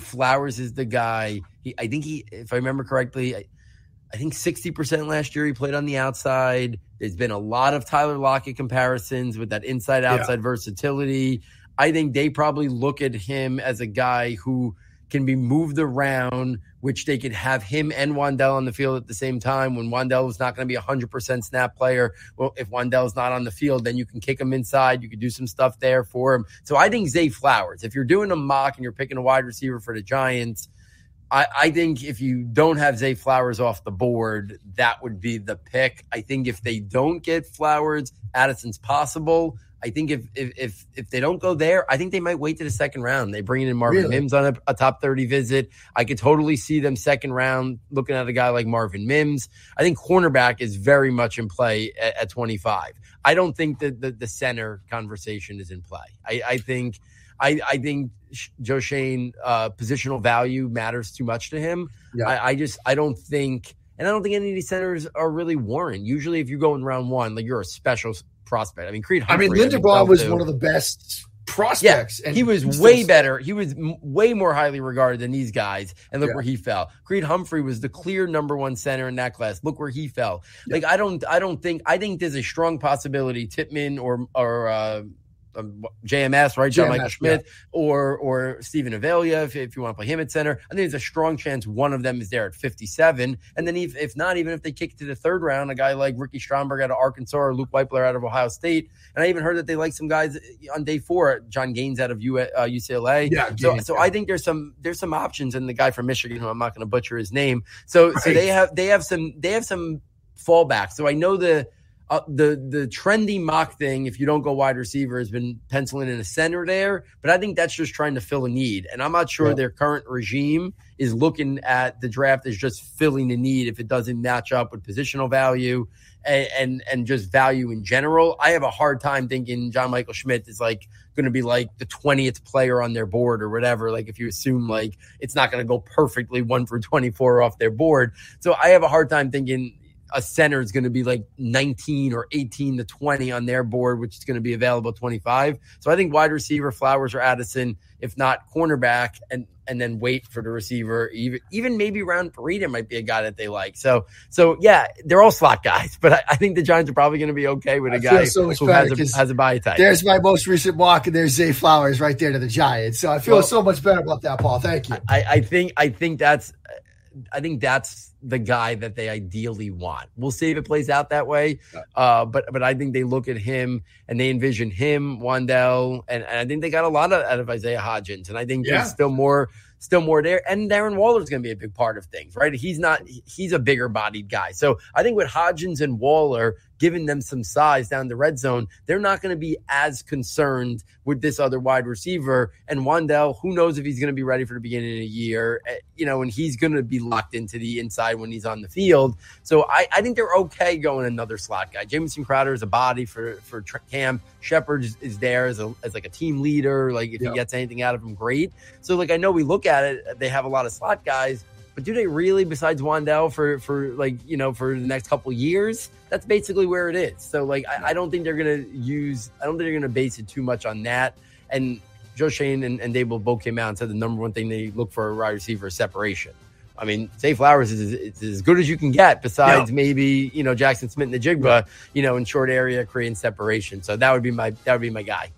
Flowers is the guy. If I remember correctly, I think 60% last year he played on the outside. There's been a lot of Tyler Lockett comparisons with that inside-outside versatility. I think they probably look at him as a guy who can be moved around, which they could have him and Wandell on the field at the same time when Wandell was not going to be a 100% snap player. Well, if Wandell's not on the field, then you can kick him inside. You could do some stuff there for him. So I think Zay Flowers, if you're doing a mock and you're picking a wide receiver for the Giants, I think if you don't have Zay Flowers off the board, that would be the pick. I think if they don't get Flowers, Addison's possible. I think if they don't go there, I think they might wait to the second round. They bring in Marvin Mims on a top 30 visit. I could totally see them second round looking at a guy like Marvin Mims. I think cornerback is very much in play at 25. I don't think that the center conversation is in play. I think Joe Schoen, positional value matters too much to him. Yeah. I don't think any of these centers are really warranted. Usually if you go in round one, like you're a special prospect. I mean, Creed Humphrey. I mean, Linderbaugh was one of the best prospects. Yeah, and he was way better. He was way more highly regarded than these guys. And look where he fell. Creed Humphrey was the clear number one center in that class. Look where he fell. Yeah. Like, I think there's a strong possibility Tippmann or JMS, right? John Michael Schmidt or Steven Avelia, if you want to play him at center. I think there's a strong chance one of them is there at 57. And then if not, even if they kick to the third round, a guy like Ricky Stromberg out of Arkansas or Luke Weipler out of Ohio State. And I even heard that they like some guys on day four, John Gaines out of UCLA. Yeah, so I think there's some options, and the guy from Michigan, who I'm not going to butcher his name. So they have some fallback. So I know the trendy mock thing, if you don't go wide receiver, has been penciling in a center there, but I think that's just trying to fill a need. And I'm not sure their current regime is looking at the draft as just filling a need if it doesn't match up with positional value and just value in general. I have a hard time thinking John Michael Schmidt is like going to be like the 20th player on their board or whatever. Like if you assume like it's not going to go perfectly 1 for 24 off their board. So I have a hard time thinking a center is going to be like 19 or 18 to 20 on their board, which is going to be available 25. So I think wide receiver, Flowers or Addison, if not cornerback, and then wait for the receiver. Even maybe round Breida might be a guy that they like. So yeah, they're all slot guys, but I think the Giants are probably going to be okay with a guy who has a body type. There's my most recent walk, and there's Zay Flowers right there to the Giants. So I feel so much better about that, Paul. Thank you. I think that's the guy that they ideally want. We'll see if it plays out that way. But I think they look at him and they envision him, Wandell, and I think they got a lot out of Isaiah Hodgins. And I think there's still more there. And Darren Waller's going to be a big part of things, right? He's a bigger bodied guy. So I think with Hodgins and Waller giving them some size down the red zone, they're not going to be as concerned with this other wide receiver. And Wandell, who knows if he's going to be ready for the beginning of the year, and he's going to be locked into the inside when he's on the field. So I think they're okay going another slot guy. Jamison Crowder is a body for Cam. Shepard is there as like a team leader. Like if he gets anything out of him, great. So like, I know we look at it, they have a lot of slot guys, but do they really, besides Wandell for the next couple years? That's basically where it is. So like, I don't think they're going to base it too much on that. And Joe Schoen and Dable both came out and said the number one thing they look for a wide receiver is separation. I mean, Zay Flowers is as good as you can get besides maybe, Jackson Smith and Najigba, in short area creating separation. So that would be my guy.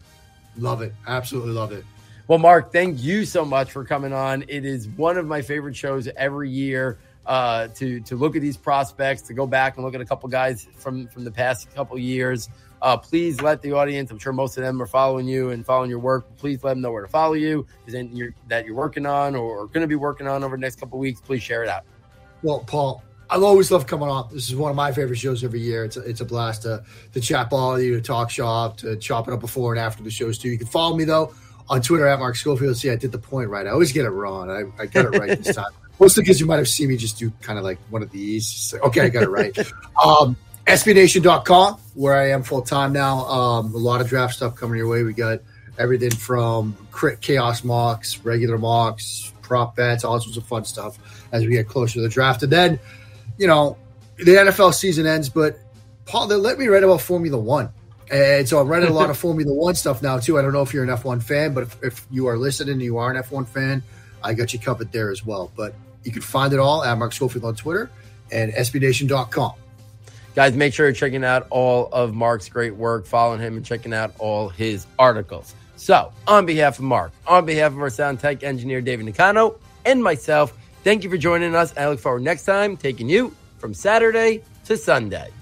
Love it. Absolutely love it. Well, Mark, thank you so much for coming on. It is one of my favorite shows every year to look at these prospects, to go back and look at a couple guys from the past couple years. Please let the audience, I'm sure most of them are following you and following your work. Please let them know where to follow you. Is anything that you're working on or going to be working on over the next couple of weeks? Please share it out. Well, Paul, I always love coming on. This is one of my favorite shows every year. It's a blast to chat ball with you, to talk shop, to chop it up before and after the shows too. You can follow me, though, on Twitter at Mark Schofield. See, I did the point right. I always get it wrong. I got it right this time. Mostly because you might have seen me just do kind of like one of these. Just like, okay, I got it right. SBNation.com, where I am full-time now. A lot of draft stuff coming your way. We got everything from chaos mocks, regular mocks, prop bets, all sorts of fun stuff as we get closer to the draft. And then, the NFL season ends, but, Paul, they let me write about Formula One. And so I'm running a lot of Formula One stuff now, too. I don't know if you're an F1 fan, but if you are listening and you are an F1 fan, I got you covered there as well. But you can find it all at Mark Schofield on Twitter and SBNation.com. Guys, make sure you're checking out all of Mark's great work, following him, and checking out all his articles. So, on behalf of Mark, on behalf of our sound tech engineer, David Nicano, and myself, thank you for joining us. I look forward next time taking you from Saturday to Sunday.